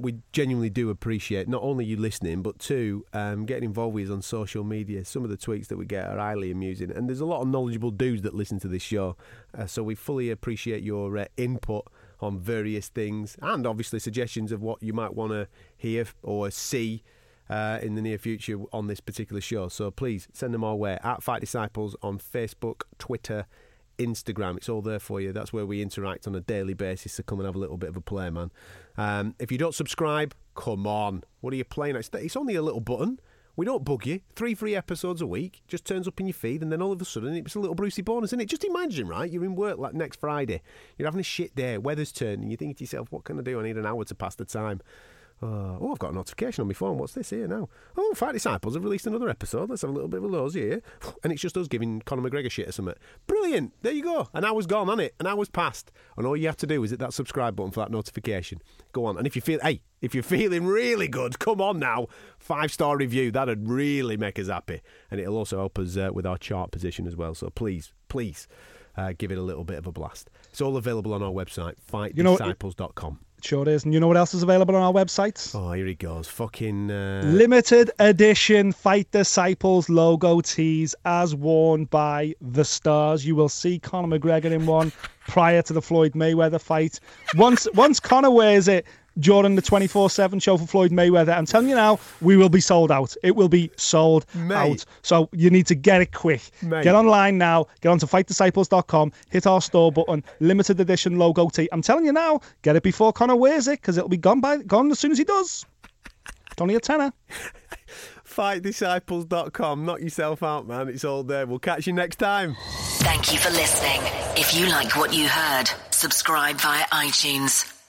We genuinely do appreciate not only you listening, but two, getting involved with us on social media. Some of the tweets that we get are highly amusing, and there's a lot of knowledgeable dudes that listen to this show. So we fully appreciate your input on various things, and obviously suggestions of what you might want to hear or see in the near future on this particular show. So please send them our way at Fight Disciples on Facebook, Twitter, Instagram. It's all there for you. That's where we interact on a daily basis. So come and have a little bit of a play, man. If you don't subscribe, come on. What are you playing at? It's only a little button. We don't bug you. 3 free episodes a week. Just turns up in your feed, and then all of a sudden it's a little Brucey bonus, isn't it? Just imagine, right? You're in work like next Friday. You're having a shit day. Weather's turning. You're thinking to yourself, what can I do? I need an hour to pass the time. I've got a notification on my phone. What's this here now? Oh, Fight Disciples have released another episode. Let's have a little bit of a lows here. And it's just us giving Conor McGregor shit or something. Brilliant. There you go. An hour's gone, hasn't it? An hour's passed. And all you have to do is hit that subscribe button for that notification. Go on. And if you're feeling really good, come on now. 5-star review. That'd really make us happy. And it'll also help us with our chart position as well. So please give it a little bit of a blast. It's all available on our website, fightdisciples.com. Sure is. And you know what else is available on our website? Oh, here he goes. Fucking... limited edition Fight Disciples logo tees as worn by the stars. You will see Conor McGregor in one prior to the Floyd Mayweather fight. Once Conor wears it during the 24/7 show for Floyd Mayweather, I'm telling you now, we will be sold out. It will be sold out. So you need to get it quick. Mate. Get online now. Get onto fightdisciples.com. Hit our store button. Limited edition logo tee. I'm telling you now, get it before Conor wears it, because it'll be gone as soon as he does. It's only a tenner. FightDisciples.com. Knock yourself out, man. It's all there. We'll catch you next time. Thank you for listening. If you like what you heard, subscribe via iTunes.